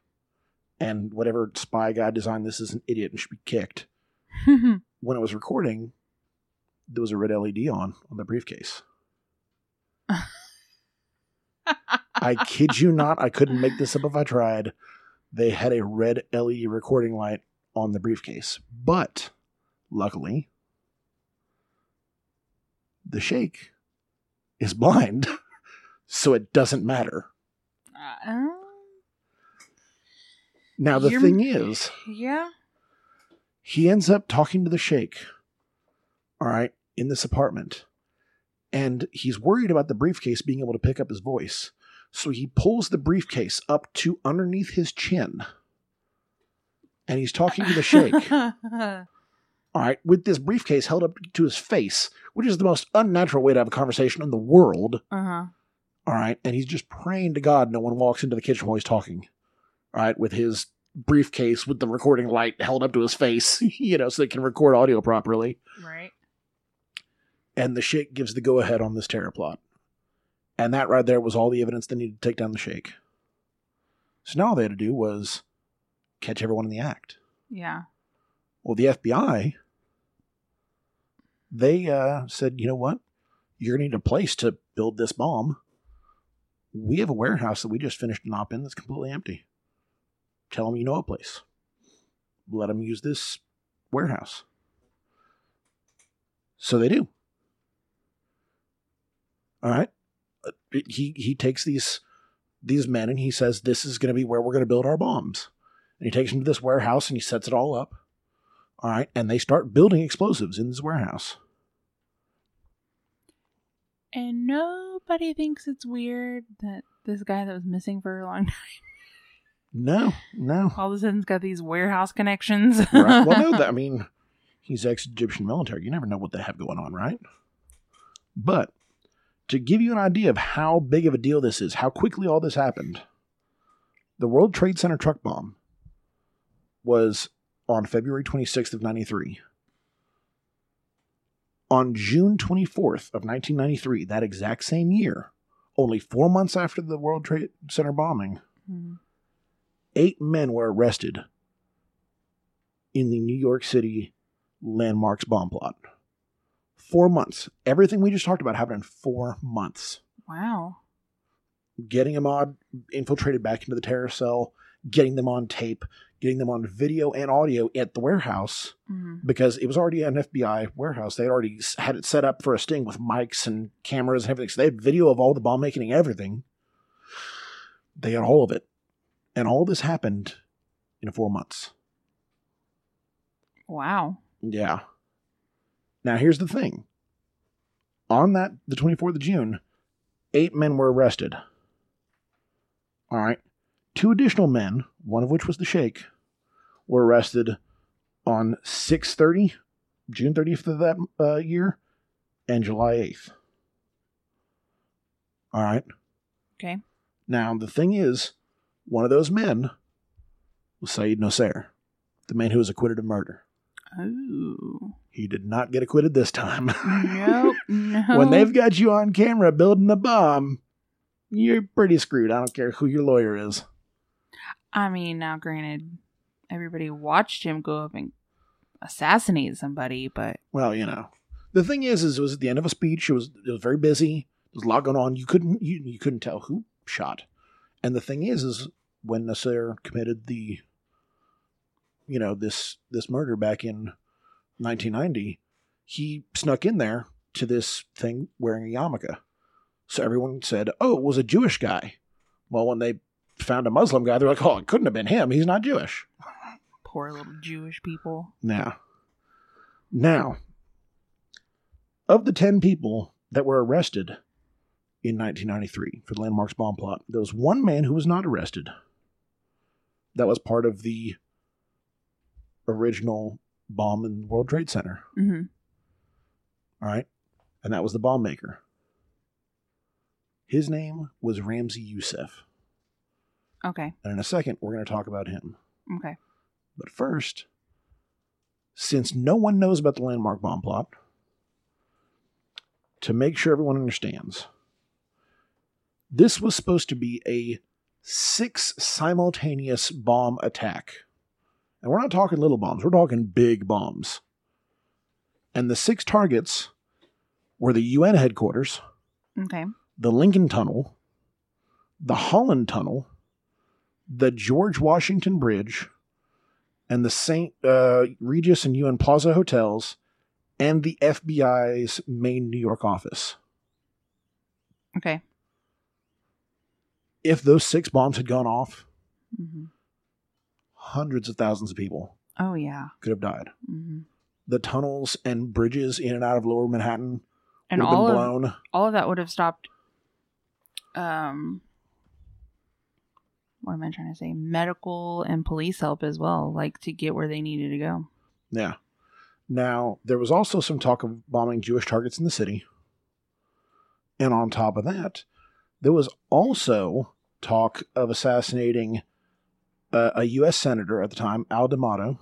And whatever spy guy designed this is an idiot and should be kicked. When it was recording, there was a red L E D on on the briefcase. I kid you not, I couldn't make this up if I tried. They had a red L E D recording light on the briefcase. But luckily, the sheikh is blind, so it doesn't matter. Uh, now, the thing is, yeah, he ends up talking to the sheikh, all right, in this apartment, and he's worried about the briefcase being able to pick up his voice. So he pulls the briefcase up to underneath his chin, and he's talking to the sheikh. All right, with this briefcase held up to his face, which is the most unnatural way to have a conversation in the world. Uh-huh. All right, and he's just praying to God no one walks into the kitchen while he's talking. All right, with his briefcase with the recording light held up to his face, you know, so they can record audio properly. Right. And the sheikh gives the go-ahead on this terror plot. And that right there was all the evidence they needed to take down the sheikh. So now all they had to do was catch everyone in the act. Yeah. Well, the F B I, they uh, said, you know what? You're going to need a place to build this bomb. We have a warehouse that we just finished an op-in that's completely empty. Tell them you know a place. Let them use this warehouse. So they do. All right. He he takes these these men and he says, this is going to be where we're going to build our bombs. And he takes them to this warehouse and he sets it all up. All right. And they start building explosives in this warehouse. And nobody thinks it's weird that this guy that was missing for a long time. No, no. All of a sudden he's got these warehouse connections. Right. Well, no, that, I mean, he's ex-Egyptian military. You never know what they have going on, right? But to give you an idea of how big of a deal this is, how quickly all this happened, the World Trade Center truck bomb was on February twenty-sixth of ninety-three. On June twenty-fourth of nineteen ninety-three, that exact same year, only four months after the World Trade Center bombing, mm-hmm. eight men were arrested in the New York City Landmarks bomb plot. Four months. Everything we just talked about happened in four months. Wow. Getting Emad infiltrated back into the terror cell, getting them on tape, getting them on video and audio at the warehouse, mm-hmm. because it was already an F B I warehouse. They already had it set up for a sting with mics and cameras and everything. So they had video of all the bomb making and everything. They had all of it. And all this happened in four months. Wow. Yeah. Now, here's the thing. On that, the twenty-fourth of June, eight men were arrested. All right. Two additional men, one of which was the sheikh, were arrested on six thirty, June thirtieth of that uh, year, and July eighth. All right. Okay. Now, the thing is, one of those men was Sayyid Nosair, the man who was acquitted of murder. Oh. He did not get acquitted this time. Nope. No. When they've got you on camera building a bomb, you're pretty screwed. I don't care who your lawyer is. I mean, now granted, everybody watched him go up and assassinate somebody, but well, you know, the thing is, is it was at the end of a speech. It was it was very busy. There was a lot going on. You couldn't you you couldn't tell who shot. And the thing is, is when Nosair committed the, you know, this this murder back in nineteen ninety, he snuck in there to this thing wearing a yarmulke. So everyone said, oh, it was a Jewish guy. Well, when they found a Muslim guy, they're like, oh, it couldn't have been him. He's not Jewish. Poor little Jewish people. Now, now, of the ten people that were arrested in nineteen ninety-three for the Landmarks bomb plot, there was one man who was not arrested. That was part of the original bomb in the World Trade Center. Mm-hmm. All right. And that was the bomb maker. His name was Ramzi Yousef. Okay. And in a second, we're going to talk about him. Okay. But first, since no one knows about the Landmark bomb plot, to make sure everyone understands, this was supposed to be a six simultaneous bomb attack. And we're not talking little bombs. We're talking big bombs. And the six targets were the U N headquarters. Okay. The Lincoln Tunnel. The Holland Tunnel. The George Washington Bridge. and the Saint uh, Regis and U N Plaza hotels and the F B I's main New York office. Okay. If those six bombs had gone off, mm-hmm. hundreds of thousands of people oh, yeah. could have died. Mm-hmm. The tunnels and bridges in and out of Lower Manhattan and would have all been blown. Of, all of that would have stopped. Um, what am I trying to say? Medical and police help as well, like to get where they needed to go. Yeah. Now, there was also some talk of bombing Jewish targets in the city. And on top of that, there was also talk of assassinating uh, a U S senator at the time, Al D'Amato,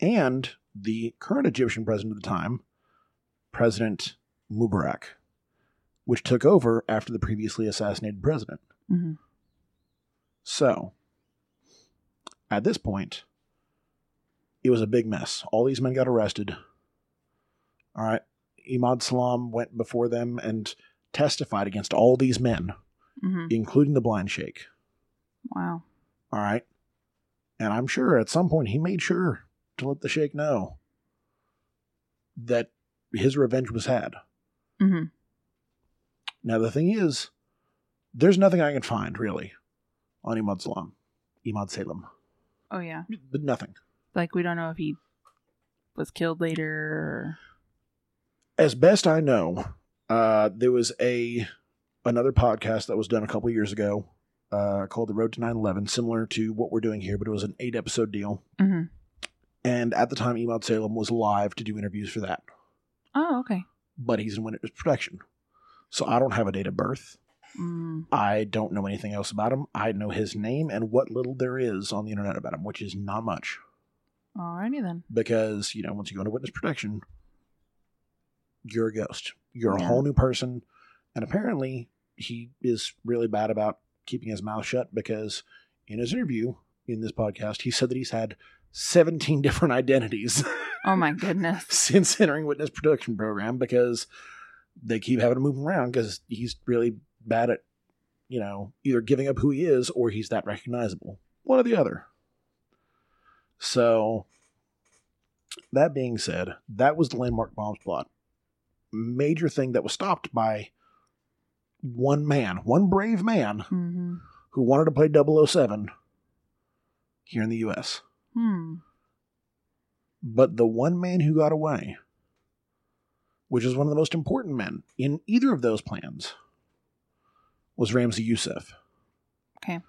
and the current Egyptian president at the time, President Mubarak, which took over after the previously assassinated president. Mm-hmm. So, at this point, it was a big mess. All these men got arrested. All right. Emad Salem went before them and testified against all these men, mm-hmm. including the blind sheikh. Wow. All right. And I'm sure at some point he made sure to let the sheikh know that his revenge was had. Mm-hmm. Now, the thing is, there's nothing I can find, really, on Emad Salem. Emad Salem. Oh, yeah. But nothing. Like, we don't know if he was killed later. Or... As best I know, uh, there was a another podcast that was done a couple years ago uh, called The Road to nine eleven, similar to what we're doing here, but it was an eight-episode deal. Mm-hmm. And at the time, Emad Salem was live to do interviews for that. Oh, okay. But he's in witness protection. So I don't have a date of birth. Mm. I don't know anything else about him. I know his name and what little there is on the internet about him, which is not much. Alrighty then. Because, you know, once you go into witness protection, you're a ghost. You're yeah. a whole new person. And apparently, he is really bad about keeping his mouth shut because in his interview in this podcast, he said that he's had seventeen different identities. Oh my goodness. Since entering witness protection program, because they keep having to move him around because he's really bad at, you know, either giving up who he is or he's that recognizable. One or the other. So, that being said, that was the landmark bomb plot. Major thing that was stopped by one man, one brave man mm-hmm. who wanted to play double oh seven here in the U S. Hmm. But the one man who got away, which is one of the most important men in either of those plans, was Ramzi Yousef. Okay.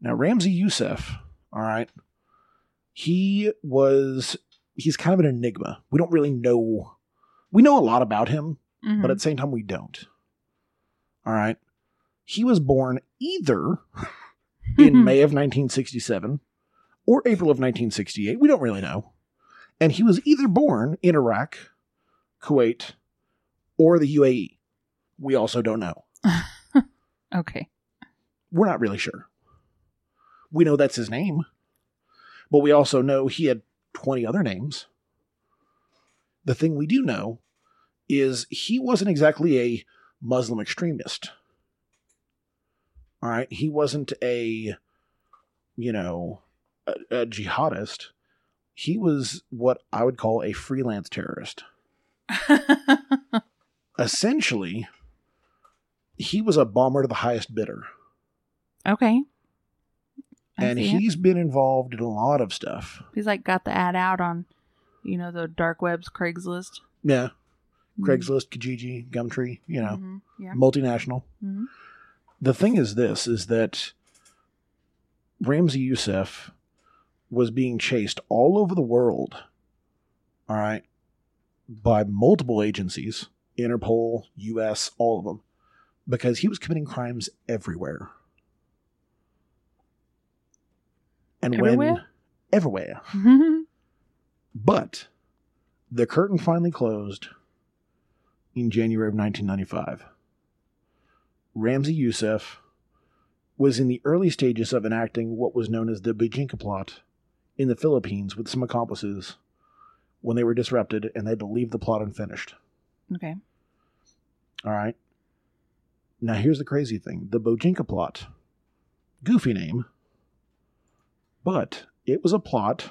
Now, Ramzi Yousef, all right... He was, he's kind of an enigma. We don't really know, we know a lot about him, mm-hmm. but at the same time we don't. All right. He was born either in May of nineteen sixty-seven or April of nineteen sixty-eight. We don't really know. And he was either born in Iraq, Kuwait, or the U A E. We also don't know. Okay. We're not really sure. We know that's his name. But we also know he had twenty other names. The thing we do know is he wasn't exactly a Muslim extremist. All right. He wasn't a, you know, a, a jihadist. He was what I would call a freelance terrorist. Essentially, he was a bomber to the highest bidder. Okay. And he's it. been involved in a lot of stuff. He's like got the ad out on, you know, the dark web's Craigslist. Yeah. Mm-hmm. Craigslist, Kijiji, Gumtree, you know, mm-hmm. yeah. multinational. Mm-hmm. The thing is this, is that Ramzi Yousef was being chased all over the world, all right, by multiple agencies, Interpol, U S, all of them, because he was committing crimes everywhere. And everywhere? when everywhere, mm-hmm. But the curtain finally closed in January of nineteen ninety-five. Ramzi Yousef was in the early stages of enacting what was known as the Bojinka plot in the Philippines with some accomplices when they were disrupted and they had to leave the plot unfinished. Okay. All right. Now here's the crazy thing. The Bojinka plot, goofy name, but it was a plot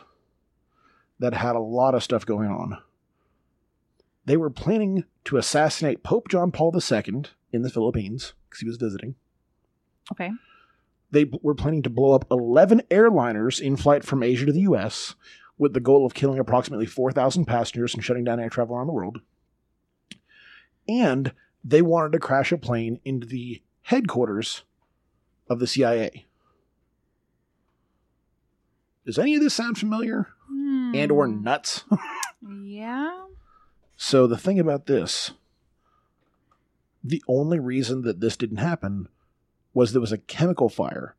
that had a lot of stuff going on. They were planning to assassinate Pope John Paul the Second in the Philippines because he was visiting. Okay. They b- were planning to blow up eleven airliners in flight from Asia to the U S with the goal of killing approximately four thousand passengers and shutting down air travel around the world. And they wanted to crash a plane into the headquarters of the C I A. Does any of this sound familiar? Hmm. And or nuts? Yeah. So the thing about this, the only reason that this didn't happen was there was a chemical fire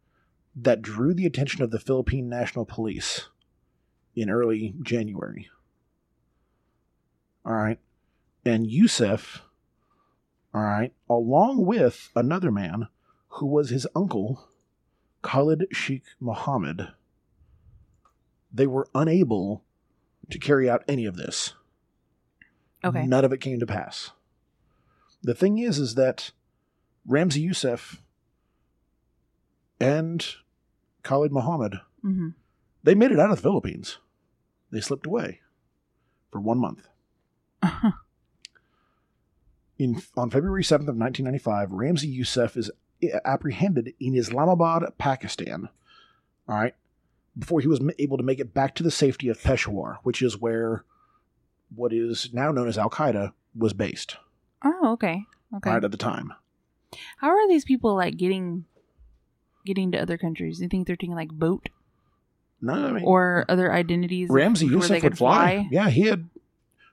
that drew the attention of the Philippine National Police in early January. All right. And Yousef, all right, along with another man who was his uncle, Khalid Sheikh Mohammed, they were unable to carry out any of this. Okay. None of it came to pass. The thing is, is that Ramzi Yousef and Khalid Mohammed, mm-hmm. they made it out of the Philippines. They slipped away for one month. Uh-huh. In, on February seventh of nineteen ninety-five, Ramzi Yousef is apprehended in Islamabad, Pakistan. All right. Before he was able to make it back to the safety of Peshawar, which is where what is now known as Al-Qaeda was based. Oh, okay. Okay. Right at the time. How are these people like getting getting to other countries? Do you think they're taking like boat? No, I mean, or other identities. Ramzi Yousef would fly. fly. Yeah, he had.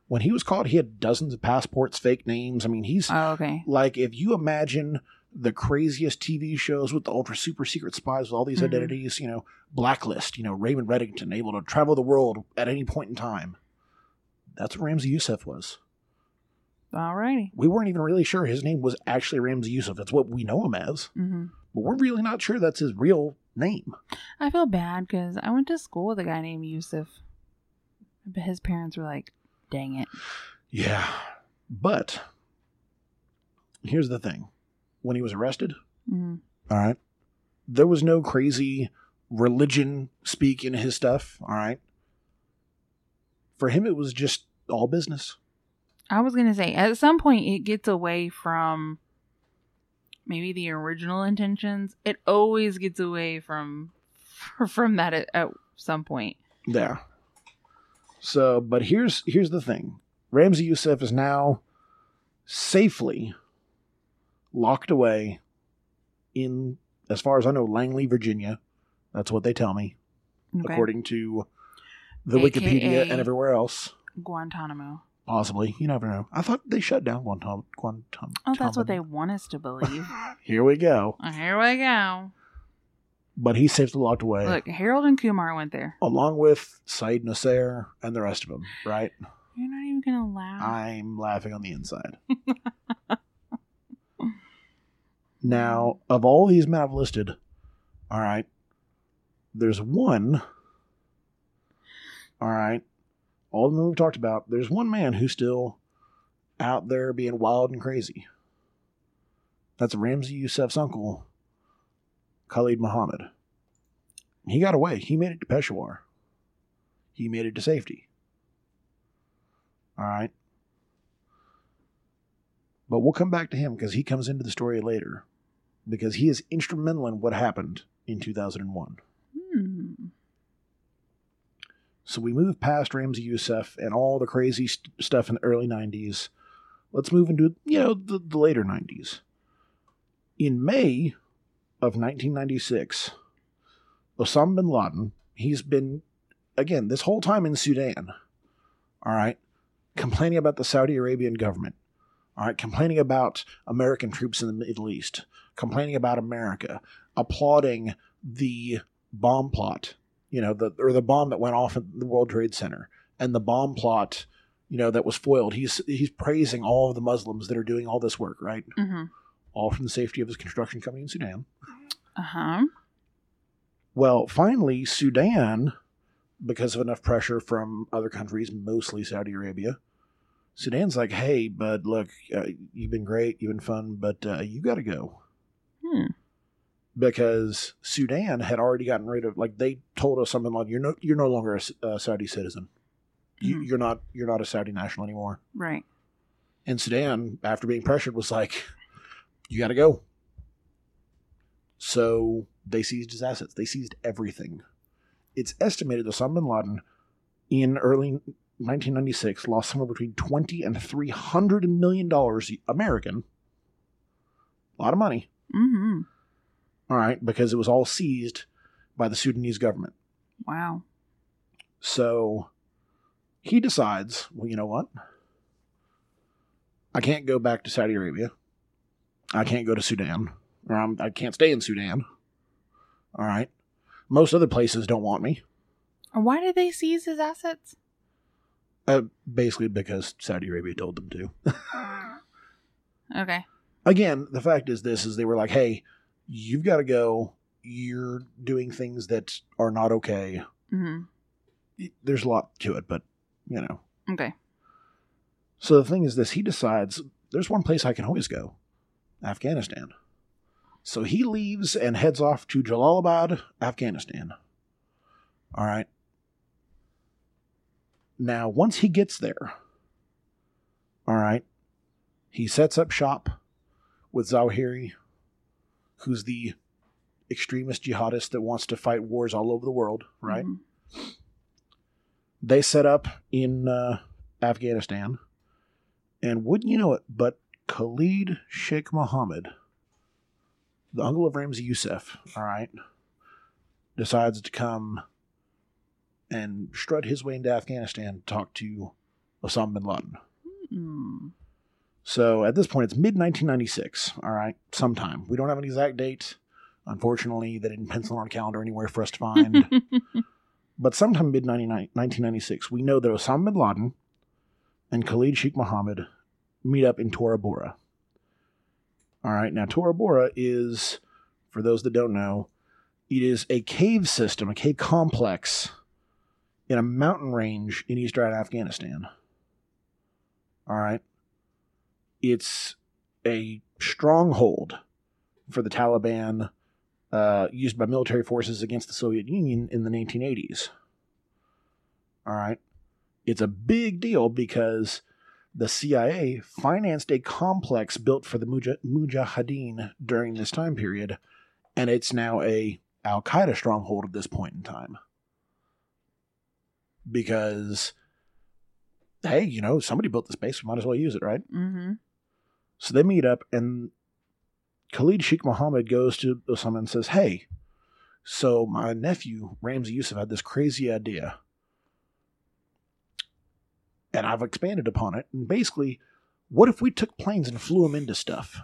When he was caught, he had dozens of passports, fake names. I mean, he's oh, okay. like, if you imagine the craziest T V shows with the ultra super secret spies with all these mm-hmm. identities, you know, Blacklist, you know, Raymond Reddington, able to travel the world at any point in time. That's what Ramzi Yousef was. All righty. We weren't even really sure his name was actually Ramzi Yousef. That's what we know him as. Mm-hmm. But we're really not sure that's his real name. I feel bad because I went to school with a guy named Yousef. But his parents were like, dang it. Yeah. But here's the thing. When he was arrested, mm-hmm. all right, there was no crazy religion speak in his stuff. All right. For him, it was just all business. I was going to say, at some point, it gets away from maybe the original intentions. It always gets away from from that at, at some point. Yeah. So, but here's here's the thing. Ramzi Yousef is now safely locked away in, as far as I know, Langley, Virginia. That's what they tell me, okay. according to the A K A Wikipedia and everywhere else. Guantanamo. Possibly. You never know. I thought they shut down Guantanamo. Guantanamo. Oh, that's what they want us to believe. Here we go. Here we go. But he's safely locked away. Look, Harold and Kumar went there. Along with Sayyid Nosair and the rest of them, right? You're not even going to laugh. I'm laughing on the inside. Now, of all these men I've listed, all right, there's one, all right, all the men we've talked about, there's one man who's still out there being wild and crazy. That's Ramzi Yousef's uncle, Khalid Mohammed. He got away. He made it to Peshawar. He made it to safety. All right. But we'll come back to him because he comes into the story later. Because he is instrumental in what happened in two thousand one. Hmm. So we move past Ramzi Yousef and all the crazy st- stuff in the early nineties. Let's move into, you know, the, the later nineties. In May of nineteen ninety-six, Osama bin Laden, he's been, again, this whole time in Sudan, all right, complaining about the Saudi Arabian government. All right, complaining about American troops in the Middle East, complaining about America, applauding the bomb plot, you know, the or the bomb that went off at the World Trade Center, and the bomb plot, you know, that was foiled. He's he's praising all of the Muslims that are doing all this work, right? Mm-hmm. All from the safety of his construction company in Sudan. Uh-huh. Well, finally, Sudan, because of enough pressure from other countries, mostly Saudi Arabia, Sudan's like, hey, bud, look, uh, you've been great, you've been fun, but uh, you got to go. Hmm. Because Sudan had already gotten rid of, like, they told us something like, you're no, you're no longer a uh, Saudi citizen. You, mm. You're not you're not a Saudi national anymore. Right. And Sudan, after being pressured, was like, you got to go. So they seized his assets. They seized everything. It's estimated that Osama bin Laden in early nineteen ninety-six lost somewhere between twenty and three hundred million dollars American. A lot of money. Mm-hmm. All right, because it was all seized by the Sudanese government. Wow. So he decides, well, you know what? I can't go back to Saudi Arabia. I can't go to Sudan. Or I'm, I can't stay in Sudan. All right. Most other places don't want me. Why did they seize his assets? Uh, basically because Saudi Arabia told them to. Okay. Again, the fact is this, is they were like, hey, you've got to go. You're doing things that are not okay. Mm-hmm. There's a lot to it, but, you know. Okay. So the thing is this, he decides, there's one place I can always go. Afghanistan. So he leaves and heads off to Jalalabad, Afghanistan. All right. Now, once he gets there, all right, he sets up shop with Zawahiri, who's the extremist jihadist that wants to fight wars all over the world, right? Mm-hmm. They set up in uh, Afghanistan. And wouldn't you know it, but Khalid Sheikh Mohammed, the uncle of Ramzi Yousef, all right, decides to come and strut his way into Afghanistan to talk to Osama bin Laden. Mm. So at this point, it's mid nineteen ninety-six, all right, sometime. We don't have an exact date. Unfortunately, they didn't pencil on a calendar anywhere for us to find. But sometime mid nineteen ninety-six, we know that Osama bin Laden and Khalid Sheikh Mohammed meet up in Tora Bora. All right, now Tora Bora is, for those that don't know, it is a cave system, a cave complex in a mountain range in eastern Afghanistan. All right. It's a stronghold for the Taliban, uh, used by military forces against the Soviet Union in the nineteen eighties. All right. It's a big deal because the C I A financed a complex built for the Muja- Mujahideen during this time period, and it's now a Al-Qaeda stronghold at this point in time. Because, hey, you know, somebody built this base, we might as well use it, right? Mm-hmm. So they meet up, and Khalid Sheikh Mohammed goes to Osama and says, hey, so my nephew, Ramzi Yousef, had this crazy idea. And I've expanded upon it. And basically, what if we took planes and flew them into stuff?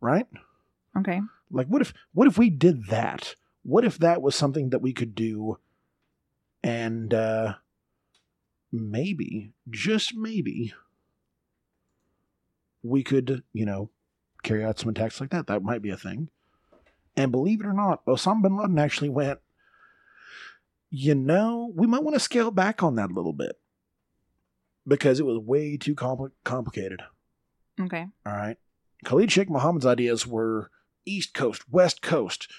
Right? Okay. Like, what if what if we did that? What if that was something that we could do? And uh, maybe, just maybe, we could, you know, carry out some attacks like that. That might be a thing. And believe it or not, Osama bin Laden actually went, you know, we might want to scale back on that a little bit because it was way too compl- complicated. Okay. All right. Khalid Sheikh Mohammed's ideas were East Coast, West Coast,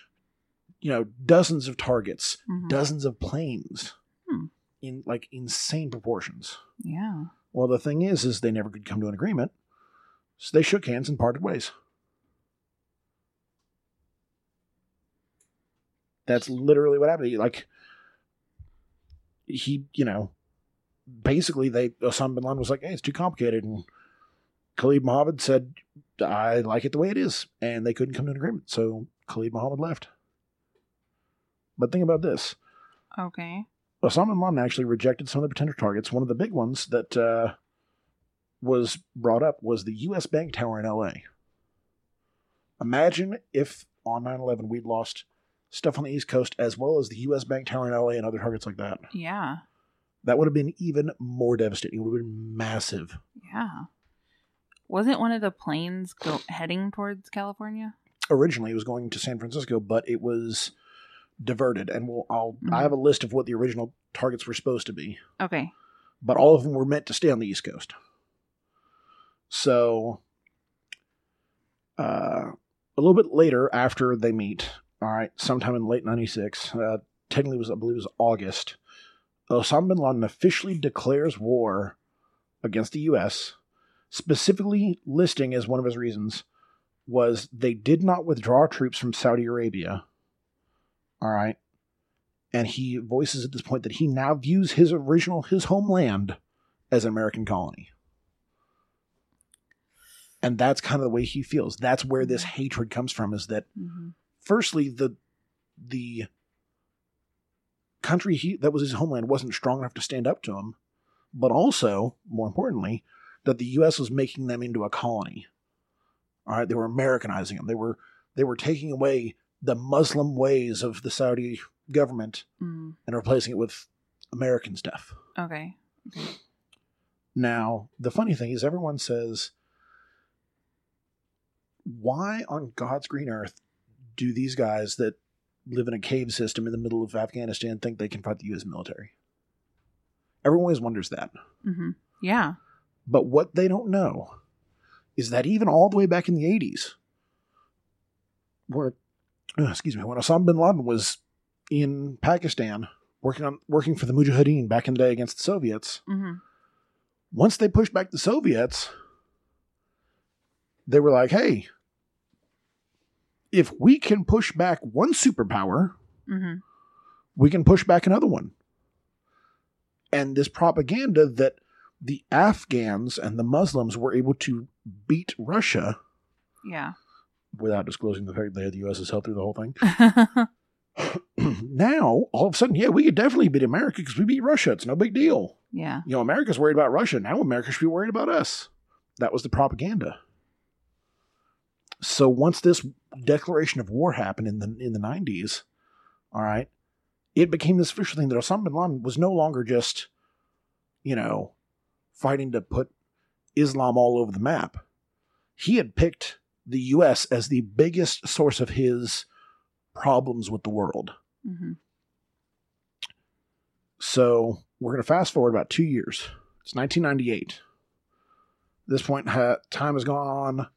you know, dozens of targets, mm-hmm. dozens of planes hmm. in like insane proportions. Yeah. Well, the thing is, is they never could come to an agreement. So they shook hands and parted ways. That's literally what happened. Like, he, you know, basically they, Osama bin Laden was like, hey, it's too complicated. And Khalid Mohammed said, I like it the way it is. And they couldn't come to an agreement. So Khalid Mohammed left. But think about this. Okay. Osama bin Laden actually rejected some of the potential targets. One of the big ones that uh, was brought up was the U S Bank Tower in L A. Imagine if on nine eleven we'd lost stuff on the East Coast, as well as the U S Bank Tower in L A and other targets like that. Yeah. That would have been even more devastating. It would have been massive. Yeah. Wasn't one of the planes go- heading towards California? Originally, it was going to San Francisco, but it was diverted. And we'll, I'll, mm-hmm. I have a list of what the original targets were supposed to be. Okay. But all of them were meant to stay on the East Coast. So, uh, a little bit later, after they meet... All right, sometime in late ninety-six, uh, technically was, I believe it was August, Osama bin Laden officially declares war against the U S, specifically listing as one of his reasons was they did not withdraw troops from Saudi Arabia. All right. And he voices at this point that he now views his original, his homeland as an American colony. And that's kind of the way he feels. That's where this hatred comes from, is that mm-hmm. firstly, the, the country he, that was his homeland wasn't strong enough to stand up to him, but also more importantly, that the U S was making them into a colony. All right. They were Americanizing them. They were, they were taking away the Muslim ways of the Saudi government mm. and replacing it with American stuff. Okay. okay. Now, the funny thing is everyone says, why on God's green earth do these guys that live in a cave system in the middle of Afghanistan think they can fight the U S military? Everyone always wonders that. Mm-hmm. Yeah. But what they don't know is that even all the way back in the eighties, where, oh, excuse me, when Osama bin Laden was in Pakistan working on working for the Mujahideen back in the day against the Soviets, mm-hmm. once they pushed back the Soviets, they were like, hey, if we can push back one superpower, mm-hmm. we can push back another one. And this propaganda that the Afghans and the Muslims were able to beat Russia. Yeah. Without disclosing the fact that the U S has helped through the whole thing. Now, all of a sudden, yeah, we could definitely beat America because we beat Russia. It's no big deal. Yeah. You know, America's worried about Russia. Now America should be worried about us. That was the propaganda. So once this declaration of war happened in the in the nineties, all right, it became this official thing that Osama bin Laden was no longer just, you know, fighting to put Islam all over the map. He had picked the U S as the biggest source of his problems with the world. Mm-hmm. So we're going to fast forward about two years. It's nineteen ninety-eight. At this point, ha- time has gone on.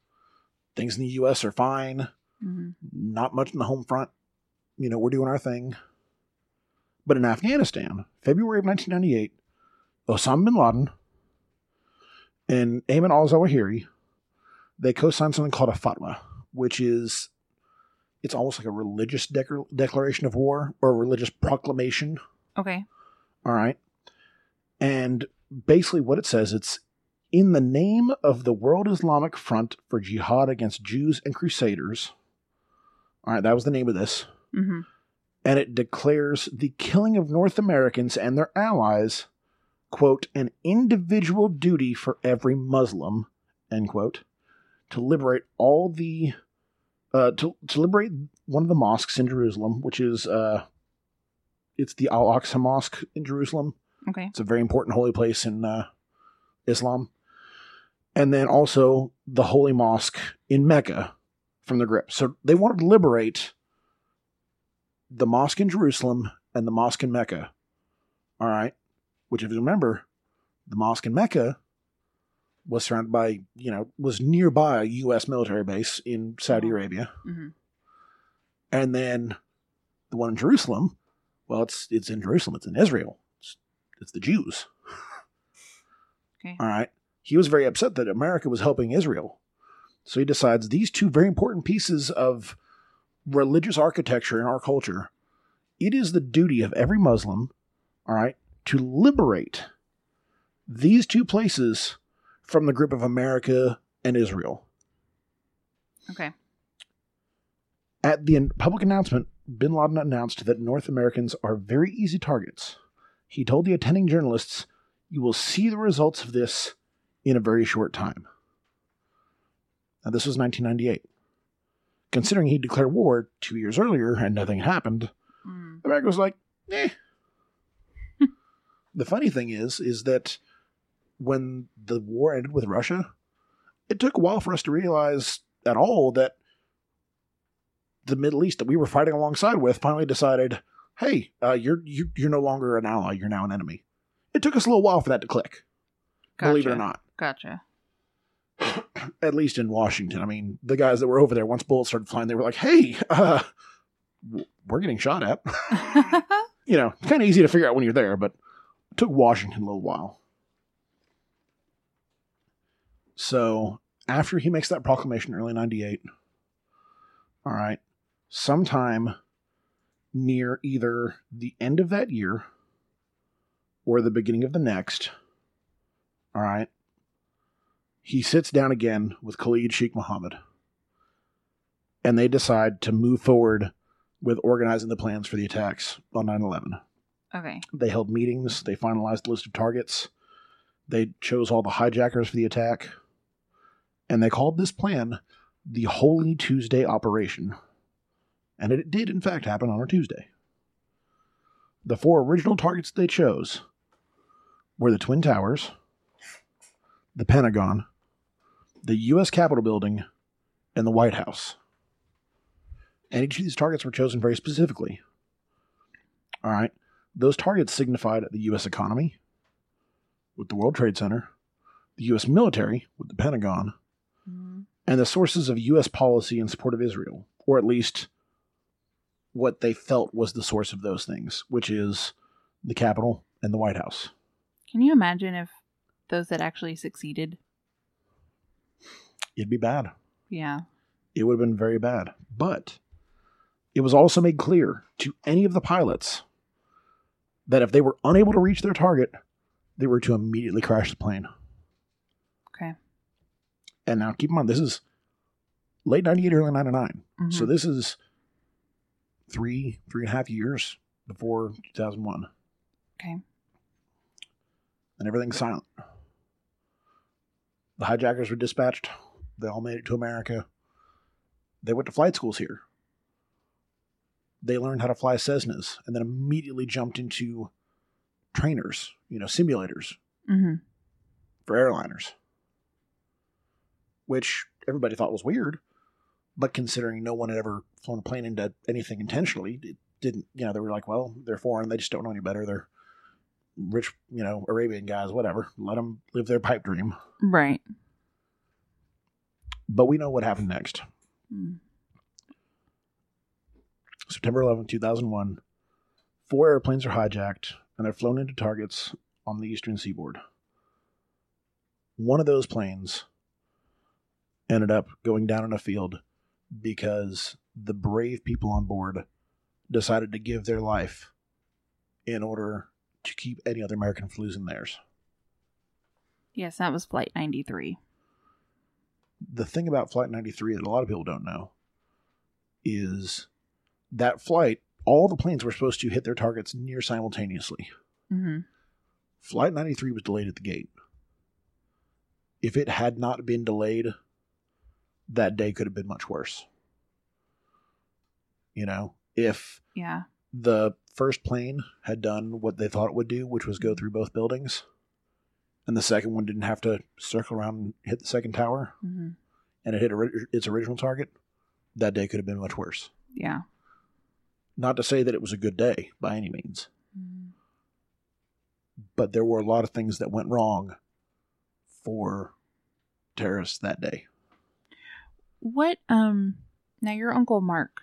Things in the U S are fine. Mm-hmm. Not much in the home front. You know, we're doing our thing. But in Afghanistan, February of nineteen ninety-eight, Osama bin Laden and Ayman al-Zawahiri, they co-signed something called a fatwa, which is, it's almost like a religious dec- declaration of war or a religious proclamation. Okay. All right. And basically what it says, it's, in the name of the World Islamic Front for Jihad Against Jews and Crusaders. All right, that was the name of this. Mm-hmm. And it declares the killing of North Americans and their allies, quote, an individual duty for every Muslim, end quote, to liberate all the, uh, to, to liberate one of the mosques in Jerusalem, which is, uh, it's the Al-Aqsa Mosque in Jerusalem. Okay. It's a very important holy place in uh, Islam. And then also the Holy Mosque in Mecca from the grip. So they wanted to liberate the mosque in Jerusalem and the mosque in Mecca. All right. Which, if you remember, the mosque in Mecca was surrounded by, you know, was nearby a U S military base in Saudi Arabia. Mm-hmm. And then the one in Jerusalem, well, it's it's in Jerusalem. It's in Israel. It's, it's the Jews. Okay. All right. He was very upset that America was helping Israel. So he decides these two very important pieces of religious architecture in our culture, it is the duty of every Muslim, all right, to liberate these two places from the grip of America and Israel. Okay. At the public announcement, bin Laden announced that North Americans are very easy targets. He told the attending journalists, "You will see the results of this in a very short time." Now, this was nineteen ninety-eight. Considering he declared war two years earlier and nothing happened, mm. America was like, eh. The funny thing is, is that when the war ended with Russia, it took a while for us to realize at all that the Middle East that we were fighting alongside with finally decided, hey, uh, you're, you, you're no longer an ally. You're now an enemy. It took us a little while for that to click. Gotcha. Believe it or not. Gotcha. At least in Washington. I mean, the guys that were over there, once bullets started flying, they were like, hey, uh, we're getting shot at. You know, it's kind of easy to figure out when you're there, but took Washington a little while. So after he makes that proclamation, early ninety-eight, all right, sometime near either the end of that year or the beginning of the next, all right, he sits down again with Khalid Sheikh Mohammed, and they decide to move forward with organizing the plans for the attacks on nine eleven. Okay. They held meetings. They finalized the list of targets. They chose all the hijackers for the attack. And they called this plan the Holy Tuesday Operation. And it did, in fact, happen on a Tuesday. The four original targets they chose were the Twin Towers, the Pentagon, the U S Capitol Building, and the White House. And each of these targets were chosen very specifically. All right. Those targets signified the U S economy with the World Trade Center, the U S military with the Pentagon, mm-hmm. and the sources of U S policy in support of Israel, or at least what they felt was the source of those things, which is the Capitol and the White House. Can you imagine if those that actually succeeded? It'd be bad. Yeah. It would have been very bad. But it was also made clear to any of the pilots that if they were unable to reach their target, they were to immediately crash the plane. Okay. And now keep in mind, this is late ninety-eight, early ninety-nine. Mm-hmm. So this is three, three and a half years before two thousand one. Okay. And everything's silent. The hijackers were dispatched. They all made it to America. They went to flight schools here. They learned how to fly Cessnas and then immediately jumped into trainers, you know, simulators mm-hmm. for airliners, which everybody thought was weird, but considering no one had ever flown a plane into anything intentionally, it didn't, you know, they were like, well, they're foreign. They just don't know any better. They're rich, you know, Arabian guys, whatever. Let them live their pipe dream. Right. But we know what happened next. Mm. September eleventh, two thousand one, four airplanes are hijacked and they're flown into targets on the eastern seaboard. One of those planes ended up going down in a field because the brave people on board decided to give their life in order to keep any other American flews in theirs. Yes, that was Flight ninety-three. The thing about Flight ninety-three that a lot of people don't know is that flight, all the planes were supposed to hit their targets near simultaneously. Mm-hmm. Flight ninety-three was delayed at the gate. If it had not been delayed, that day could have been much worse. You know, if yeah. the first plane had done what they thought it would do, which was go through both buildings, and the second one didn't have to circle around and hit the second tower, mm-hmm. and it hit its original target, that day could have been much worse. Yeah. Not to say that it was a good day by any means, mm. but there were a lot of things that went wrong for terrorists that day. What, um, now your Uncle Mark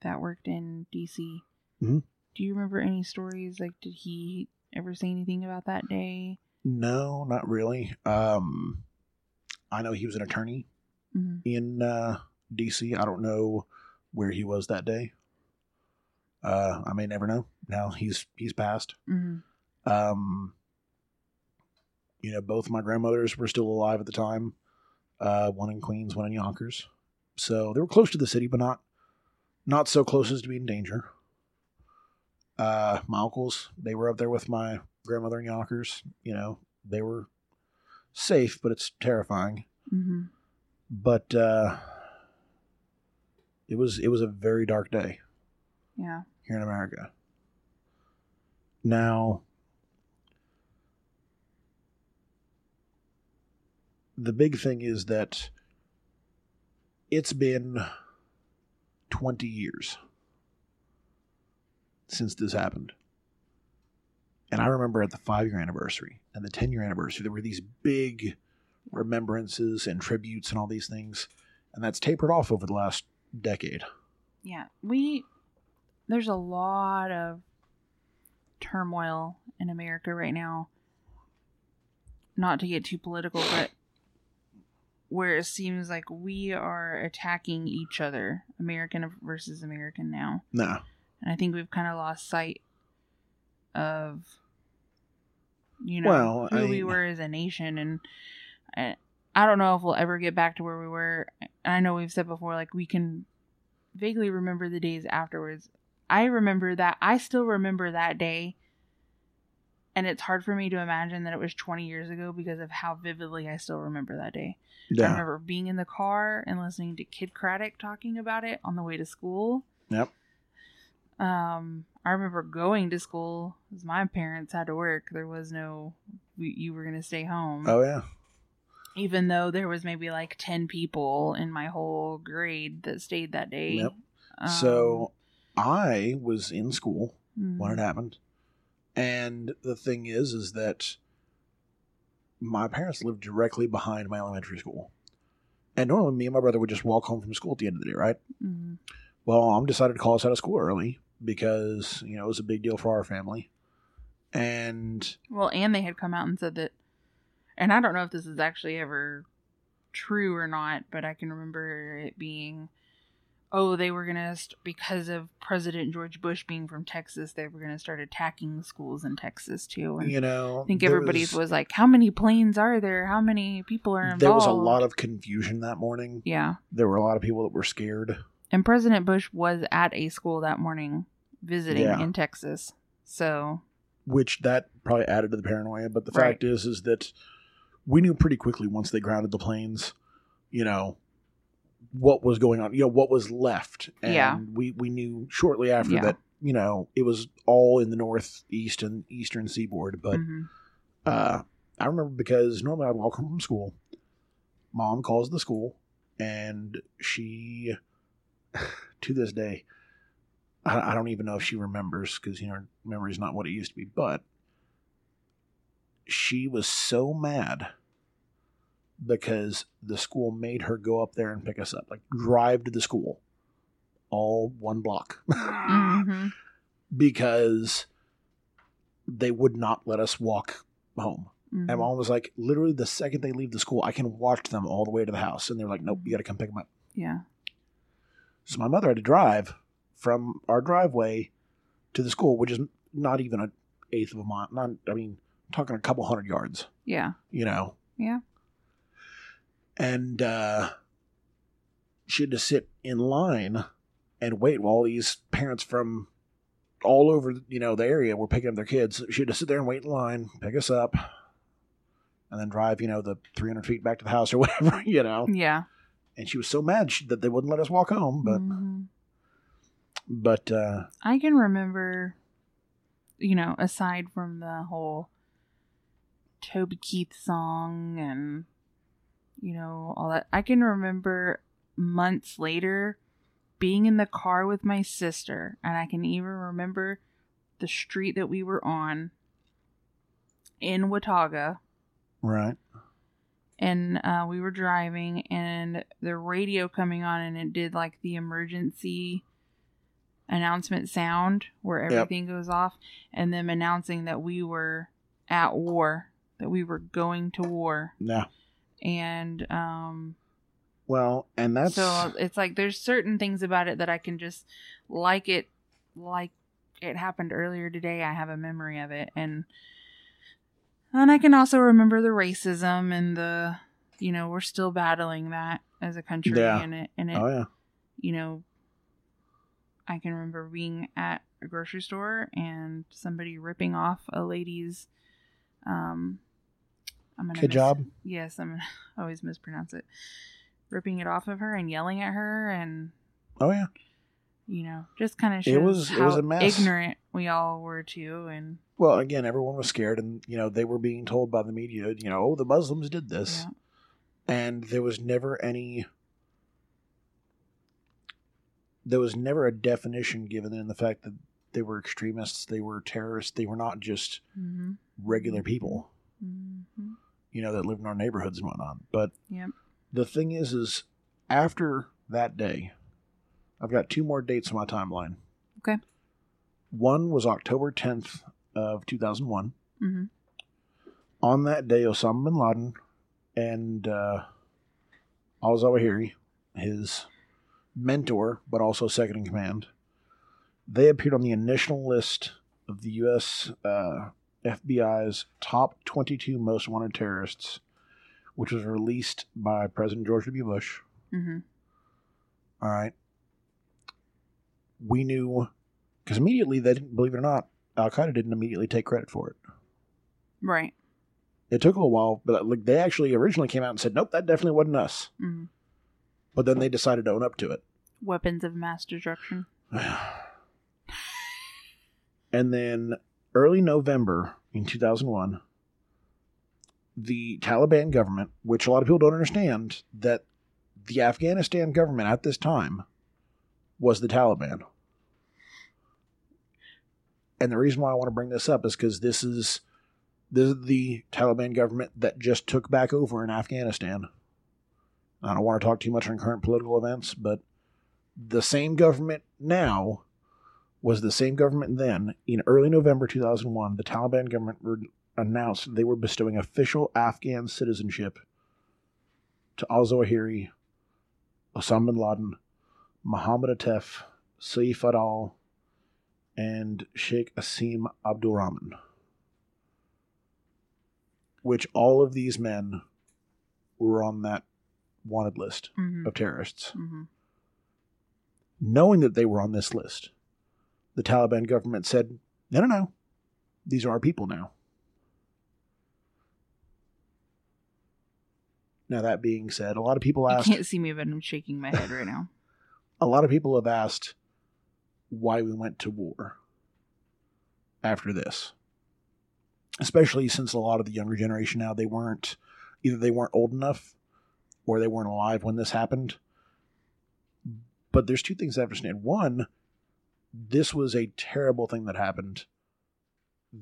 that worked in D C, mm-hmm. do you remember any stories? Like, did he ever say anything about that day? No, not really. Um, I know he was an attorney mm-hmm. in uh, D C. I don't know where he was that day. Uh, I may never know. Now he's he's passed. Mm-hmm. Um, you know, both my grandmothers were still alive at the time. Uh, one in Queens, one in Yonkers. So they were close to the city, but not not so close as to be in danger. Uh, my uncles, they were up there with my grandmother in Yonkers. You know, they were safe, but it's terrifying. Mm-hmm. But uh, it was it was a very dark day. Yeah. Here in America. Now, the big thing is that it's been twenty years since this happened. And I remember at the five-year anniversary and the ten-year anniversary, there were these big remembrances and tributes and all these things. And that's tapered off over the last decade. Yeah. We... There's a lot of turmoil in America right now, not to get too political, but where it seems like we are attacking each other, American versus American now. No. And I think we've kind of lost sight of, you know, well, who I... we were as a nation. And I, I don't know if we'll ever get back to where we were. I know we've said before, like, we can vaguely remember the days afterwards. I remember that. I still remember that day. And it's hard for me to imagine that it was twenty years ago because of how vividly I still remember that day. Yeah. I remember being in the car and listening to Kid Craddock talking about it on the way to school. Yep. Um, I remember going to school because my parents had to work. There was no, we, you were going to stay home. Oh, yeah. Even though there was maybe like ten people in my whole grade that stayed that day. Yep. Um, so I was in school mm-hmm. when it happened. And the thing is, is that my parents lived directly behind my elementary school. And normally me and my brother would just walk home from school at the end of the day, right? Mm-hmm. Well, Mom decided to call us out of school early because, you know, it was a big deal for our family. And... Well, and they had come out and said that... And I don't know if this is actually ever true or not, but I can remember it being... Oh, they were going to, st- because of President George Bush being from Texas, they were going to start attacking schools in Texas, too. And you know, I think everybody was, was like, how many planes are there? How many people are involved? There was a lot of confusion that morning. Yeah. There were a lot of people that were scared. And President Bush was at a school that morning visiting yeah. in Texas. So. Which that probably added to the paranoia. But the right. fact is, is that we knew pretty quickly once they grounded the planes, you know. What was going on, you know, what was left. And yeah. we, we knew shortly after yeah. that, you know, it was all in the northeast and eastern seaboard. But mm-hmm. uh, I remember because normally I walk home from school. Mom calls the school and she, to this day, I, I don't even know if she remembers because, you know, her memory is not what it used to be. But she was so mad. Because the school made her go up there and pick us up. Like, drive to the school. All one block. mm-hmm. Because they would not let us walk home. Mm-hmm. And Mom was like, literally the second they leave the school, I can watch them all the way to the house. And they were like, nope, you got to come pick them up. Yeah. So my mother had to drive from our driveway to the school, which is not even an eighth of a mile. Not, I mean, I'm talking a couple hundred yards. Yeah. You know? Yeah. And uh, she had to sit in line and wait while all these parents from all over, you know, the area were picking up their kids. She had to sit there and wait in line, pick us up, and then drive, you know, the three hundred feet back to the house or whatever, you know. Yeah. And she was so mad she, that they wouldn't let us walk home. But, mm-hmm. but uh, I can remember, you know, aside from the whole Toby Keith song and... You know, all that. I can remember months later being in the car with my sister, and I can even remember the street that we were on in Watauga. Right. And uh, we were driving, and the radio coming on, and it did like the emergency announcement sound where everything yep. goes off, and them announcing that we were at war, that we were going to war. Yeah. And, um, well, and that's, so it's like, there's certain things about it that I can just like it, like it happened earlier today. I have a memory of it. And, and I can also remember the racism and the, you know, we're still battling that as a country yeah. and it, and it, oh, yeah. you know, I can remember being at a grocery store and somebody ripping off a lady's, um, I'm gonna Good miss, job. Yes, I'm gonna always mispronounce it. Ripping it off of her and yelling at her, and oh yeah, you know, just kind of shows it was how it was a mess. Ignorant we all were too, and well, again, everyone was scared, and you know, they were being told by the media, you know, oh, the Muslims did this, yeah. and there was never any, there was never a definition given in the fact that they were extremists, they were terrorists, they were not just mm-hmm. regular people. Mm-hmm. You know, that lived in our neighborhoods and whatnot. But yep. the thing is, is after that day, I've got two more dates on my timeline. Okay. One was October tenth of two thousand one. Mm-hmm. On that day, Osama bin Laden and uh, al-Zawahiri, his mentor, but also second in command, they appeared on the initial list of the U S uh, F B I's top twenty-two most wanted terrorists, which was released by President George W. Bush. Mm-hmm. All right. We knew, because immediately they didn't, believe it or not, Al-Qaeda didn't immediately take credit for it. Right. It took a little while, but like they actually originally came out and said, nope, that definitely wasn't us. Mm-hmm. But then they decided to own up to it. Weapons of mass destruction. And then early November in two thousand one, the Taliban government, which a lot of people don't understand, that the Afghanistan government at this time was the Taliban. And the reason why I want to bring this up is because this is, this is the Taliban government that just took back over in Afghanistan. I don't want to talk too much on current political events, but the same government now was the same government then. In early November two thousand one, the Taliban government re- announced they were bestowing official Afghan citizenship to al-Zawahiri, Osama bin Laden, Mohammed Atef, Saif Adal, and Sheikh Asim Abdul Rahman, which all of these men were on that wanted list mm-hmm. of terrorists. Mm-hmm. Knowing that they were on this list, the Taliban government said, no, no, no, these are our people now. Now, that being said, a lot of people asked... You can't see me, but I'm shaking my head right now. A lot of people have asked why we went to war after this. Especially since a lot of the younger generation now, they weren't... Either they weren't old enough or they weren't alive when this happened. But there's two things to understand. One, this was a terrible thing that happened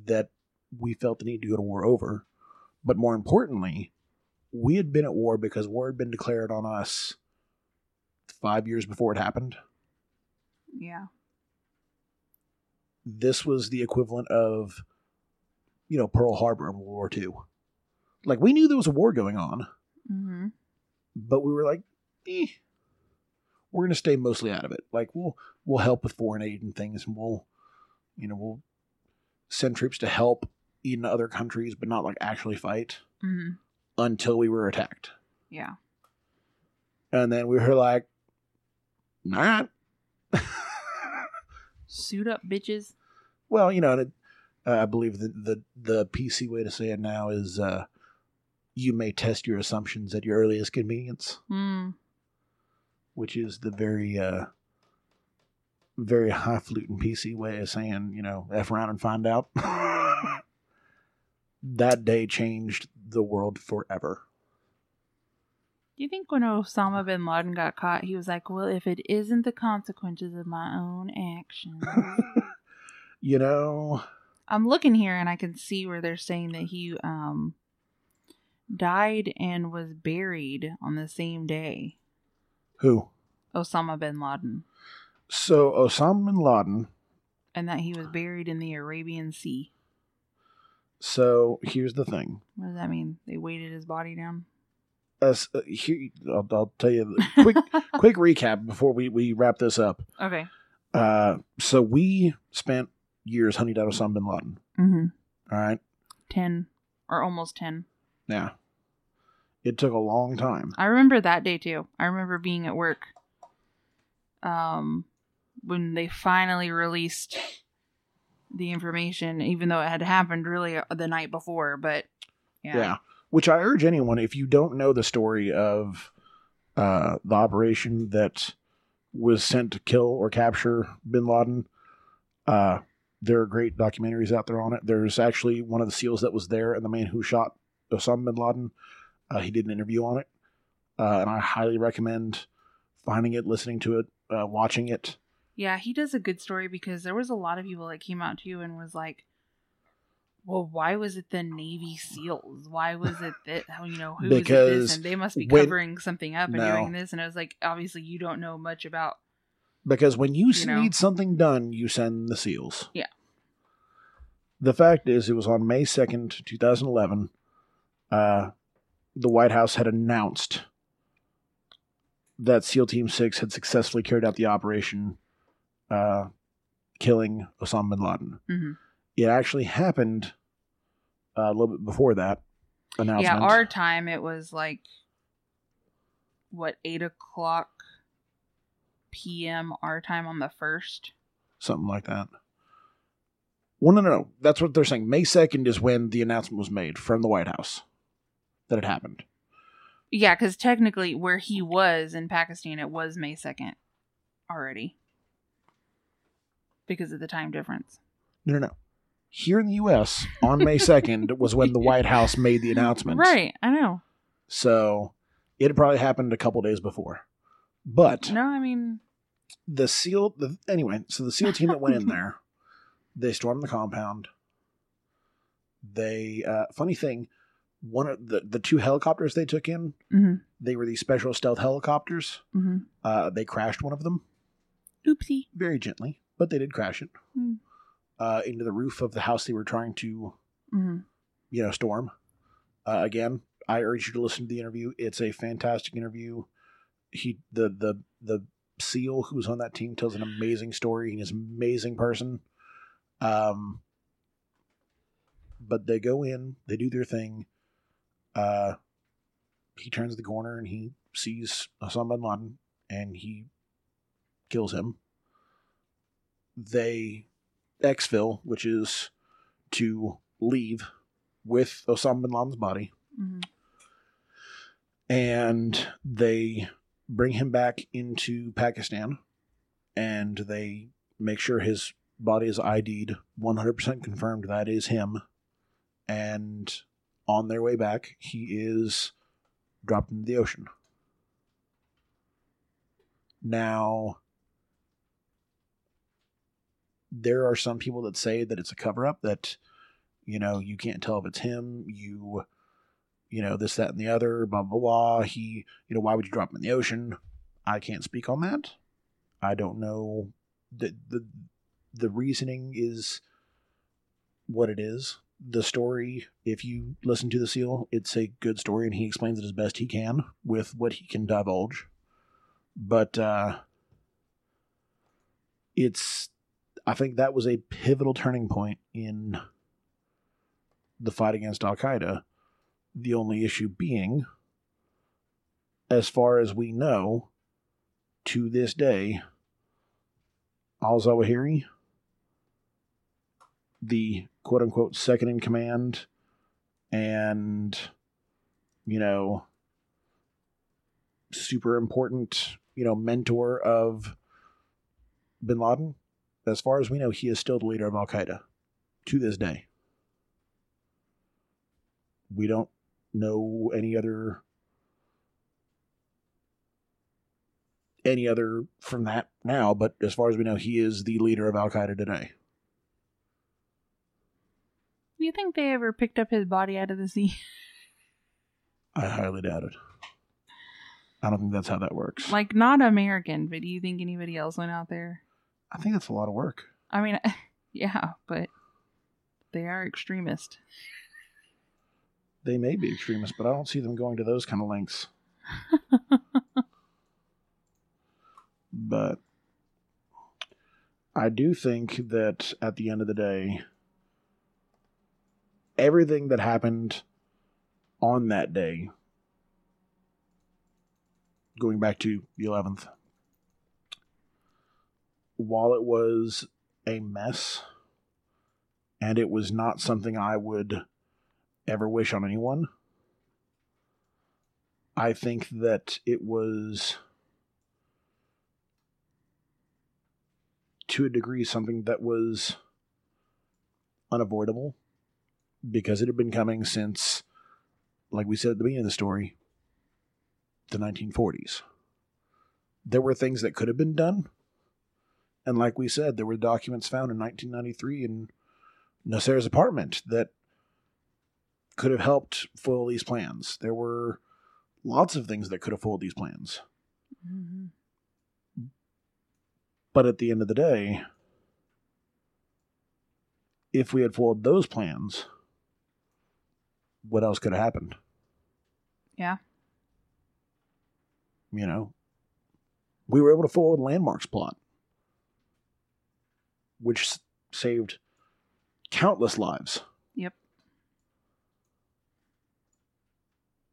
that we felt the need to go to war over. But more importantly... We had been at war because war had been declared on us five years before it happened. Yeah. This was the equivalent of, you know, Pearl Harbor in World War Two. Like, we knew there was a war going on. Mm-hmm. But we were like, eh, we're going to stay mostly out of it. Like, we'll we'll help with foreign aid and things, and we'll, you know, we'll send troops to help in other countries, but not, like, actually fight. Mm-hmm. Until we were attacked. Yeah. And then we were like, all right. Suit up, bitches. Well, you know, uh, I believe the, the, the P C way to say it now is uh, you may test your assumptions at your earliest convenience. Mm. Which is the very, uh, very highfalutin P C way of saying, you know, F around and find out. That day changed the world forever. Do you think when Osama bin Laden got caught, he was like, well, if it isn't the consequences of my own actions. You know. I'm looking here and I can see where they're saying that he um, died and was buried on the same day. Who? Osama bin Laden. So Osama bin Laden. And that he was buried in the Arabian Sea. So, here's the thing. What does that mean? They weighted his body down? Uh, here, I'll, I'll tell you a quick, quick recap before we, we wrap this up. Okay. Uh, so, we spent years hunting down Osama bin Laden. Mm-hmm. All right? Ten. Or almost ten. Yeah. It took a long time. I remember that day, too. I remember being at work. Um, when they finally released... the information, even though it had happened really the night before, but yeah. Yeah, which I urge anyone, if you don't know the story of uh, the operation that was sent to kill or capture bin Laden, uh, there are great documentaries out there on it. There's actually one of the SEALs that was there, and the man who shot Osama bin Laden, uh, he did an interview on it, uh, and I highly recommend finding it, listening to it, uh, watching it. Yeah, he does a good story because there was a lot of people that came out to you and was like, well, why was it the Navy SEALs? Why was it that, you know, who was this? And they must be covering when, something up and no. doing this. And I was like, obviously, you don't know much about. Because when you, you need know, something done, you send the SEALs. Yeah. the fact is, it was on May second, two thousand eleven, uh, the White House had announced that SEAL Team six had successfully carried out the operation uh, killing Osama bin Laden. Mm-hmm. It actually happened uh, a little bit before that announcement. Yeah, our time, it was like, what, eight o'clock p.m. our time on the first? Something like that. Well, no, no, no. That's what they're saying. May second is when the announcement was made from the White House that it happened. Yeah, because technically where he was in Pakistan, it was May second already. Because of the time difference. No, no, no. Here in the U S, on May second was when the White House made the announcement. Right, I know. So it probably happened a couple days before. But no, I mean, the SEAL, the, anyway, so the SEAL team that went in there, they stormed the compound. They, uh, funny thing, one of the, the two helicopters they took in, mm-hmm. they were these special stealth helicopters. Mm-hmm. Uh, they crashed one of them. Oopsie. Very gently, but they did crash it mm. uh, into the roof of the house they were trying to, mm-hmm. you know, storm. Uh, again, I urge you to listen to the interview. It's a fantastic interview. He, the, the, the SEAL who was on that team tells an amazing story. He's an amazing person. Um, but they go in, they do their thing. Uh, he turns the corner and he sees Osama bin Laden and he kills him. They exfil, which is to leave with Osama bin Laden's body. Mm-hmm. And they bring him back into Pakistan and they make sure his body is I D'd, one hundred percent confirmed that is him. And on their way back, he is dropped into the ocean. Now, there are some people that say that it's a cover-up, that, you know, you can't tell if it's him, you, you know, this, that, and the other, blah, blah, blah. He, you know, why would you drop him in the ocean? I can't speak on that. I don't know. The, the, the reasoning is what it is. The story, if you listen to the SEAL, it's a good story, and he explains it as best he can with what he can divulge. But uh, it's, I think that was a pivotal turning point in the fight against Al-Qaeda. The only issue being, as far as we know, to this day, Al-Zawahiri, the quote-unquote second-in-command and, you know, super important, you know, mentor of bin Laden, as far as we know, he is still the leader of Al-Qaeda to this day. We don't know any other, any other from that now, but as far as we know, he is the leader of Al-Qaeda today. Do you think they ever picked up his body out of the sea? I highly doubt it. I don't think that's how that works. Like, not American, but do you think anybody else went out there? I think that's a lot of work. I mean, yeah, but they are extremist. They may be extremist, but I don't see them going to those kind of lengths. But I do think that at the end of the day, everything that happened on that day, going back to the eleventh, while it was a mess, and it was not something I would ever wish on anyone, I think that it was, to a degree, something that was unavoidable. Because it had been coming since, like we said at the beginning of the story, the nineteen forties. There were things that could have been done. And like we said, there were documents found in nineteen ninety-three in Nosair's apartment that could have helped foil these plans. There were lots of things that could have foiled these plans. Mm-hmm. But at the end of the day, if we had followed those plans, what else could have happened? Yeah. You know, we were able to follow the landmarks plot, which saved countless lives. Yep.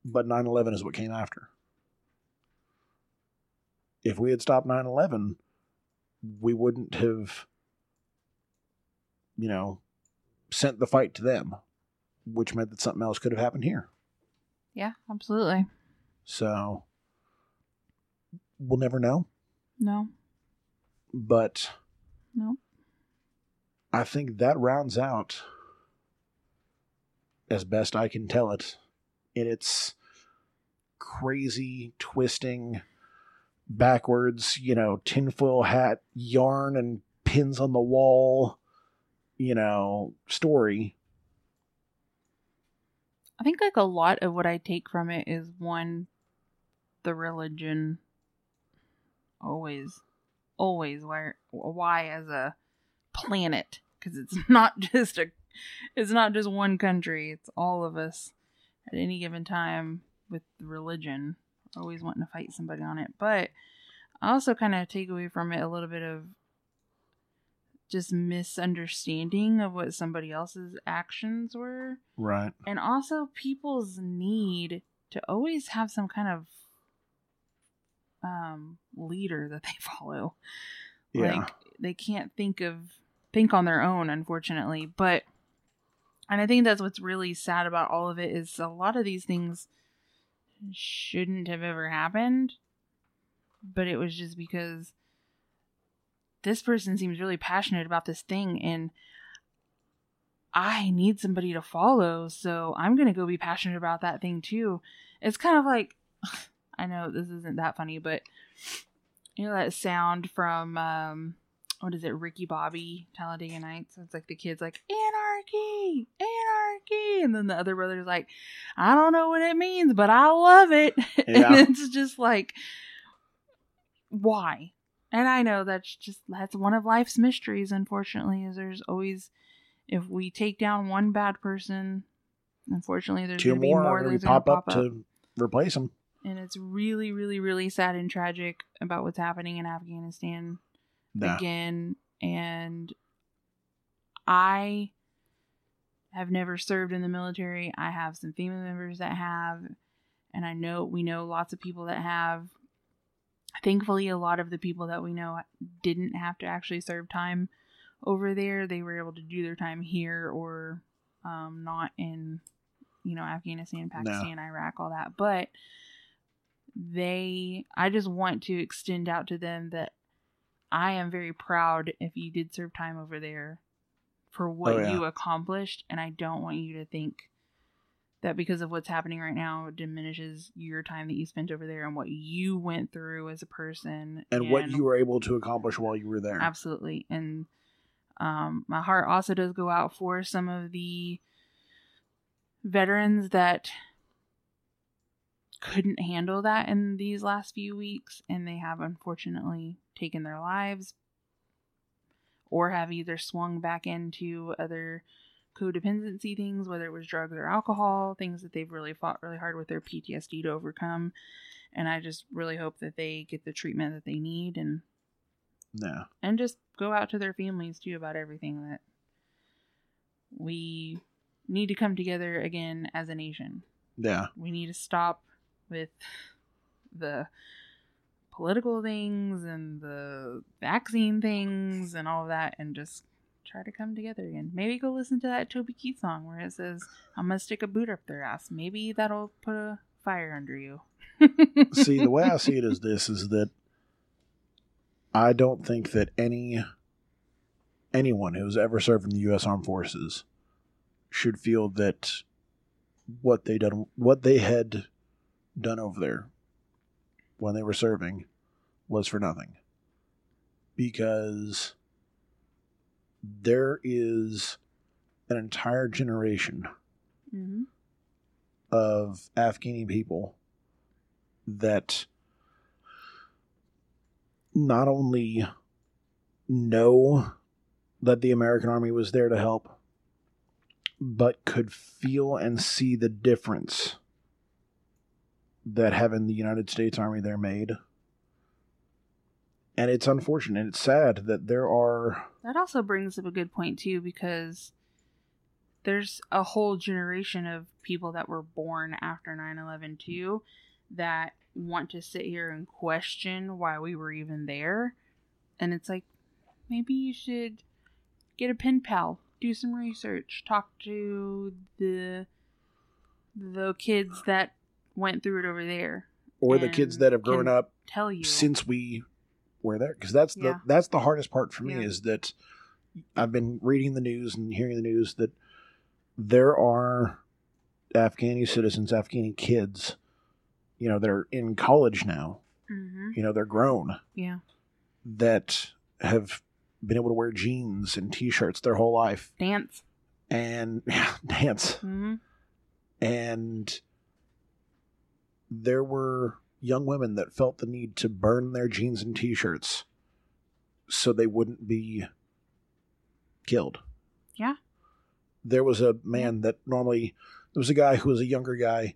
But nine eleven is what came after. If we had stopped nine eleven, we wouldn't have, you know, sent the fight to them, which meant that something else could have happened here. Yeah, absolutely. So, we'll never know. No. But. No. I think that rounds out, as best I can tell it, in its crazy, twisting, backwards, you know, tinfoil hat, yarn and pins on the wall, you know, story. I think, like, a lot of what I take from it is, one, the religion always, always why, why as a planet, because it's not just a, it's not just one country, it's all of us at any given time with religion, always wanting to fight somebody on it. But I also kind of take away from it a little bit of just misunderstanding of what somebody else's actions were. Right. And also people's need to always have some kind of um, leader that they follow. Yeah. Like, they can't think of, think on their own, unfortunately. But, and I think that's what's really sad about all of it, is a lot of these things shouldn't have ever happened, but it was just because this person seems really passionate about this thing, and I need somebody to follow, so I'm going to go be passionate about that thing too. It's kind of like, I know this isn't that funny, but you know that sound from, um, what is it, Ricky Bobby, Talladega Nights? It's like the kid's like, anarchy, anarchy. And then the other brother's like, I don't know what it means, but I love it. Yeah. And it's just like, why? And I know that's just, that's one of life's mysteries, unfortunately, is there's always, if we take down one bad person, unfortunately, there's going to be more that pop, pop up, up to replace them. And it's really, really, really sad and tragic about what's happening in Afghanistan nah. again. And I have never served in the military. I have some family members that have, and I know we know lots of people that have. Thankfully, a lot of the people that we know didn't have to actually serve time over there. They were able to do their time here, or um, not in, you know, Afghanistan, Pakistan, nah. Iraq, all that. But they, I just want to extend out to them that I am very proud if you did serve time over there for what oh, yeah. you accomplished. And I don't want you to think that because of what's happening right now, it diminishes your time that you spent over there and what you went through as a person. And, and what you were able to accomplish while you were there. Absolutely. And um, my heart also does go out for some of the veterans that couldn't handle that in these last few weeks, and they have unfortunately taken their lives or have either swung back into other codependency things, whether it was drugs or alcohol, things that they've really fought really hard with their P T S D to overcome. And I just really hope that they get the treatment that they need, and no. and just go out to their families too about everything, that we need to come together again as a nation. Yeah. We need to stop with the political things and the vaccine things and all of that, and just try to come together again. Maybe go listen to that Toby Keith song where it says, I'm gonna stick a boot up their ass. Maybe that'll put a fire under you. See, the way I see it is this, is that I don't think that any anyone who's ever served in the U S Armed Forces should feel that what they done, what they had done over there when they were serving was for nothing, because there is an entire generation mm-hmm. of Afghani people that not only know that the American army was there to help, but could feel and see the difference that having the United States Army there made. And it's unfortunate. It's sad that there are... That also brings up a good point, too, because there's a whole generation of people that were born after nine eleven, too, that want to sit here and question why we were even there. And it's like, maybe you should get a pen pal, do some research, talk to the the kids that went through it over there. Or the kids that have grown up tell you since we... were there, because that's yeah. the that's the hardest part for me yeah. is that I've been reading the news and hearing the news that there are Afghani citizens, Afghani kids, you know, they're in college now, mm-hmm. you know, they're grown, yeah, that have been able to wear jeans and t-shirts their whole life, dance and yeah, dance, mm-hmm. and there were young women that felt the need to burn their jeans and t-shirts so they wouldn't be killed. Yeah. There was a man that normally, there was a guy who was a younger guy,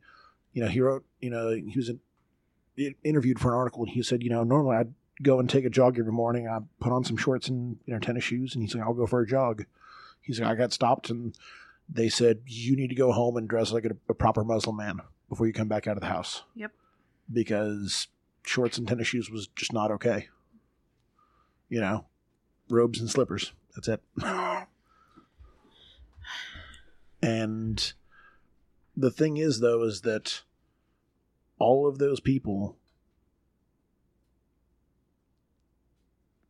you know, he wrote, you know, he was in, interviewed for an article and he said, you know, normally I'd go and take a jog every morning. I put on some shorts and, you know, tennis shoes. And he's like, I'll go for a jog. He's like, I got stopped and they said, you need to go home and dress like a, a proper Muslim man before you come back out of the house. Yep. Because shorts and tennis shoes was just not okay. You know, robes and slippers. That's it. And the thing is, though, is that all of those people,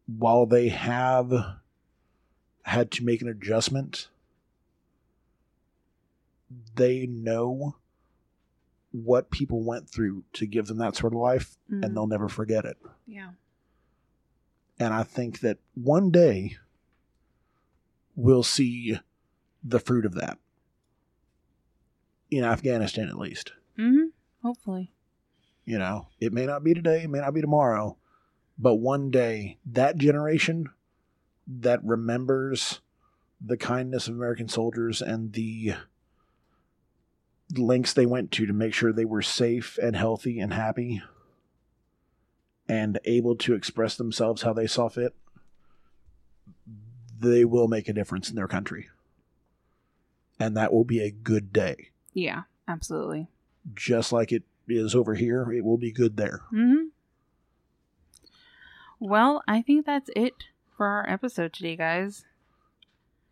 while they have had to make an adjustment, they know what people went through to give them that sort of life, mm-hmm. and they'll never forget it. Yeah. And I think that one day we'll see the fruit of that. In Afghanistan, at least. Mm-hmm. Hopefully. You know, it may not be today, it may not be tomorrow, but one day that generation that remembers the kindness of American soldiers and the lengths they went to to make sure they were safe and healthy and happy and able to express themselves how they saw fit, they will make a difference in their country. And that will be a good day. Yeah, absolutely. Just like it is over here, it will be good there. Mm-hmm. Well, I think that's it for our episode today, guys.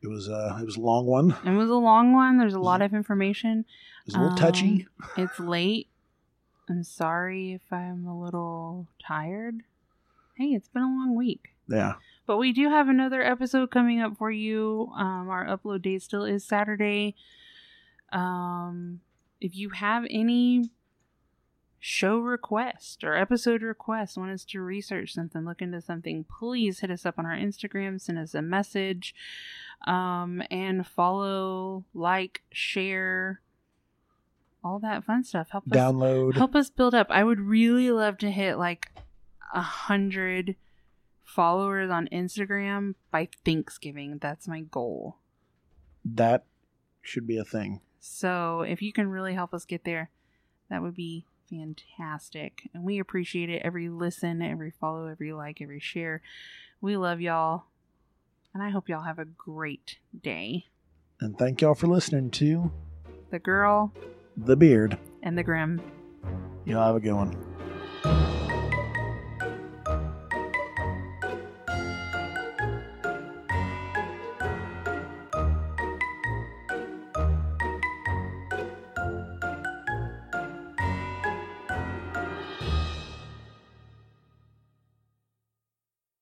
It was, uh, it was a long one. It was a long one. There's a lot of information. It's a little um, touchy. It's late. I'm sorry if I'm a little tired. Hey, it's been a long week. Yeah. But we do have another episode coming up for you. Um, our upload date still is Saturday. Um, if you have any show request or episode request, want us to research something, look into something, please hit us up on our Instagram, send us a message, um, and follow, like, share, all that fun stuff. Help us download. Help us build up. I would really love to hit like a hundred followers on Instagram by Thanksgiving. That's my goal. That should be a thing. So if you can really help us get there, that would be fantastic, and we appreciate it. Every listen, every follow, every like, every share. We love y'all, and I hope y'all have a great day. And thank y'all for listening to The Girl, The Beard, and The Grim. Y'all have a good one.